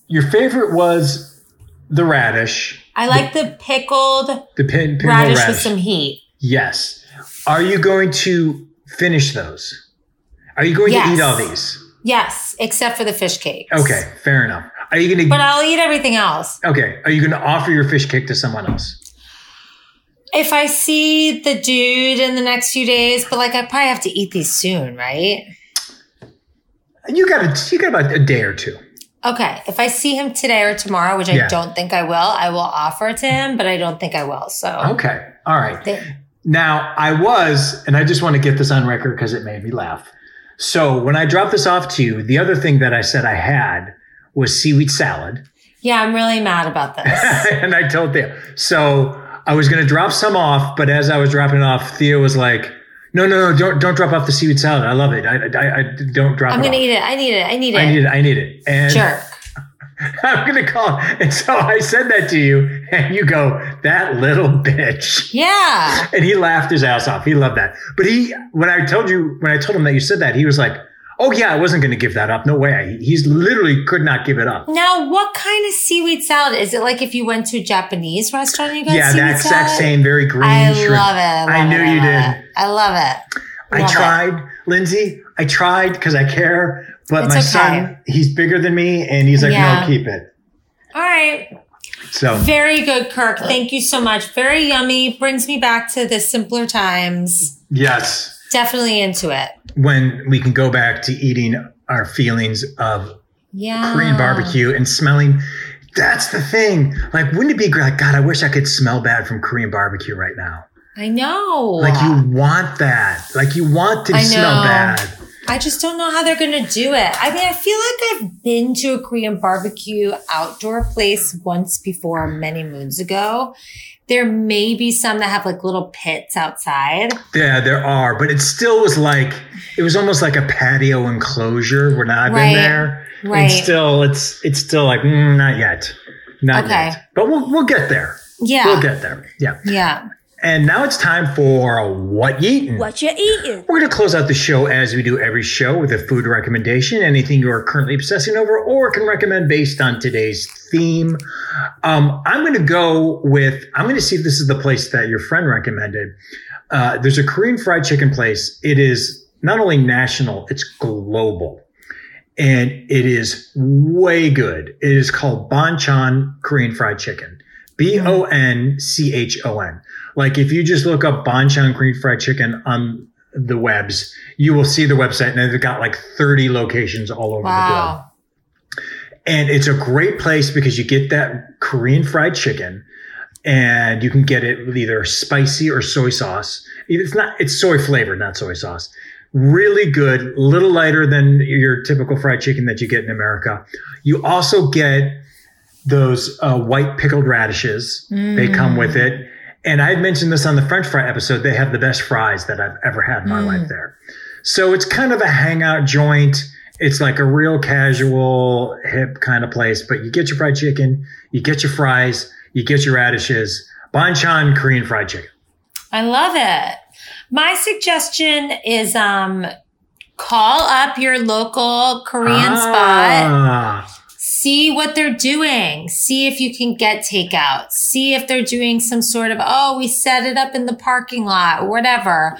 your favorite was the radish. I like the pickled radish with some heat. Yes. Are you going to finish those? Are you going to eat all these? Yes, except for the fish cake. Okay, fair enough. Are you going to? But I'll eat everything else. Okay. Are you going to offer your fish cake to someone else? If I see the dude in the next few days, but like I probably have to eat these soon, right? You got about a day or two. Okay. If I see him today or tomorrow, which I don't think I will offer it to him, but I don't think I will. So okay. All right. Now and I just want to get this on record because it made me laugh. So when I dropped this off to you, the other thing that I said I had was seaweed salad. Yeah, I'm really mad about this. And I told them. So I was going to drop some off, but as I was dropping it off, Theo was like, no, don't drop off the seaweed salad. I love it. I don't drop it off. I'm going to eat it. I need it. And jerk. I'm going to call. And so I said that to you and you go, that little bitch. Yeah. And he laughed his ass off. He loved that. But when I told him that you said that, he was like, oh yeah, I wasn't going to give that up. No way. He's literally could not give it up. Now, what kind of seaweed salad? Is it like if you went to a Japanese restaurant and you got seaweed salad? Yeah, that exact same, very green shrimp. Love it. I knew you did. I love it. Lindsay, I tried because I care, but my son, he's bigger than me and he's like, no, keep it. All right. So very good, Kirk. Thank you so much. Very yummy. Brings me back to the simpler times. Yes. Definitely into it. When we can go back to eating our feelings of Korean barbecue and smelling. That's the thing. Like, wouldn't it be great? Like, God, I wish I could smell bad from Korean barbecue right now. I know. Like, you want that. Like, you want to smell bad. I just don't know how they're going to do it. I mean, I feel like I've been to a Korean barbecue outdoor place once before many moons ago. There may be some that have like little pits outside. Yeah, there are. But it still was like, it was almost like a patio enclosure when I've been there. Right. And still, it's still like, not yet. Not yet. But we'll get there. Yeah. We'll get there. Yeah. Yeah. And now it's time for What You Eatin'. What You eatin'. We're going to close out the show as we do every show with a food recommendation, anything you are currently obsessing over or can recommend based on today's theme. I'm going to go with, I'm going to see if this is the place that your friend recommended. There's a Korean fried chicken place. It is not only national, it's global. And it is way good. It is called Bonchon Korean Fried Chicken. Bonchon. Like if you just look up Bonchon Korean fried chicken on the webs, you will see the website, and they've got like 30 locations all over the globe. And it's a great place because you get that Korean fried chicken, and you can get it with either spicy or soy sauce. It's soy flavored, not soy sauce. Really good, a little lighter than your typical fried chicken that you get in America. You also get those white pickled radishes. They come with it. And I had mentioned this on the French fry episode. They have the best fries that I've ever had in my life there. So it's kind of a hangout joint. It's like a real casual, hip kind of place. But you get your fried chicken, you get your fries, you get your radishes. Bonchon Korean fried chicken. I love it. My suggestion is call up your local Korean spot. See what they're doing. See if you can get takeout. See if they're doing some sort of, we set it up in the parking lot or whatever.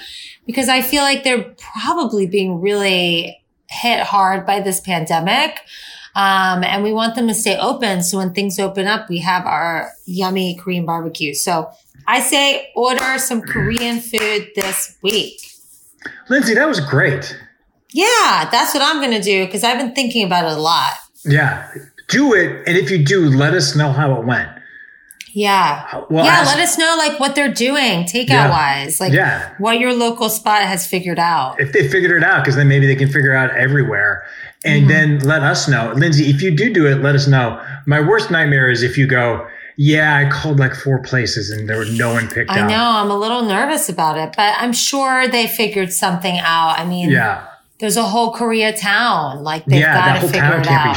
Because I feel like they're probably being really hit hard by this pandemic. And we want them to stay open. So when things open up, we have our yummy Korean barbecue. So I say order some Korean food this week. Lindsay, that was great. Yeah, that's what I'm going to do because I've been thinking about it a lot. Yeah, do it. And if you do, let us know how it went. Yeah. Let us know like what they're doing takeout-wise, what your local spot has figured out. If they figured it out, because then maybe they can figure out everywhere. And then let us know. Lindsay, if you do it, let us know. My worst nightmare is if you go, I called like 4 places and there was no one picked up. I know. I'm a little nervous about it, but I'm sure they figured something out. I mean, there's a whole Korea town. Like they've got to figure it out. Yeah, the whole town can't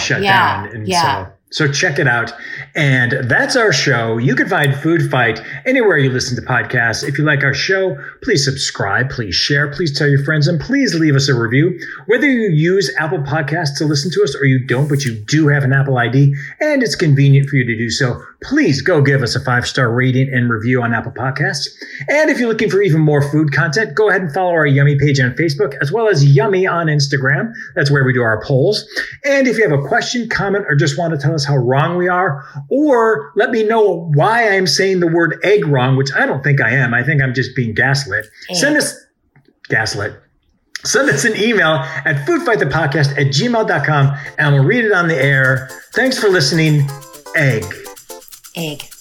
be shut down. And so check it out. And that's our show. You can find Food Fight anywhere you listen to podcasts. If you like our show, please subscribe, please share, please tell your friends, and please leave us a review. Whether you use Apple Podcasts to listen to us or you don't, but you do have an Apple ID and it's convenient for you to do so, please go give us a 5-star rating and review on Apple Podcasts. And if you're looking for even more food content, go ahead and follow our Yummy page on Facebook, as well as Yummy on Instagram. That's where we do our polls. And if you have a question, comment, or just want to tell us how wrong we are, or let me know why I'm saying the word egg wrong, which I don't think I am. I think I'm just being gaslit. Send us an email at foodfightthepodcast@gmail.com and we'll read it on the air. Thanks for listening. Egg.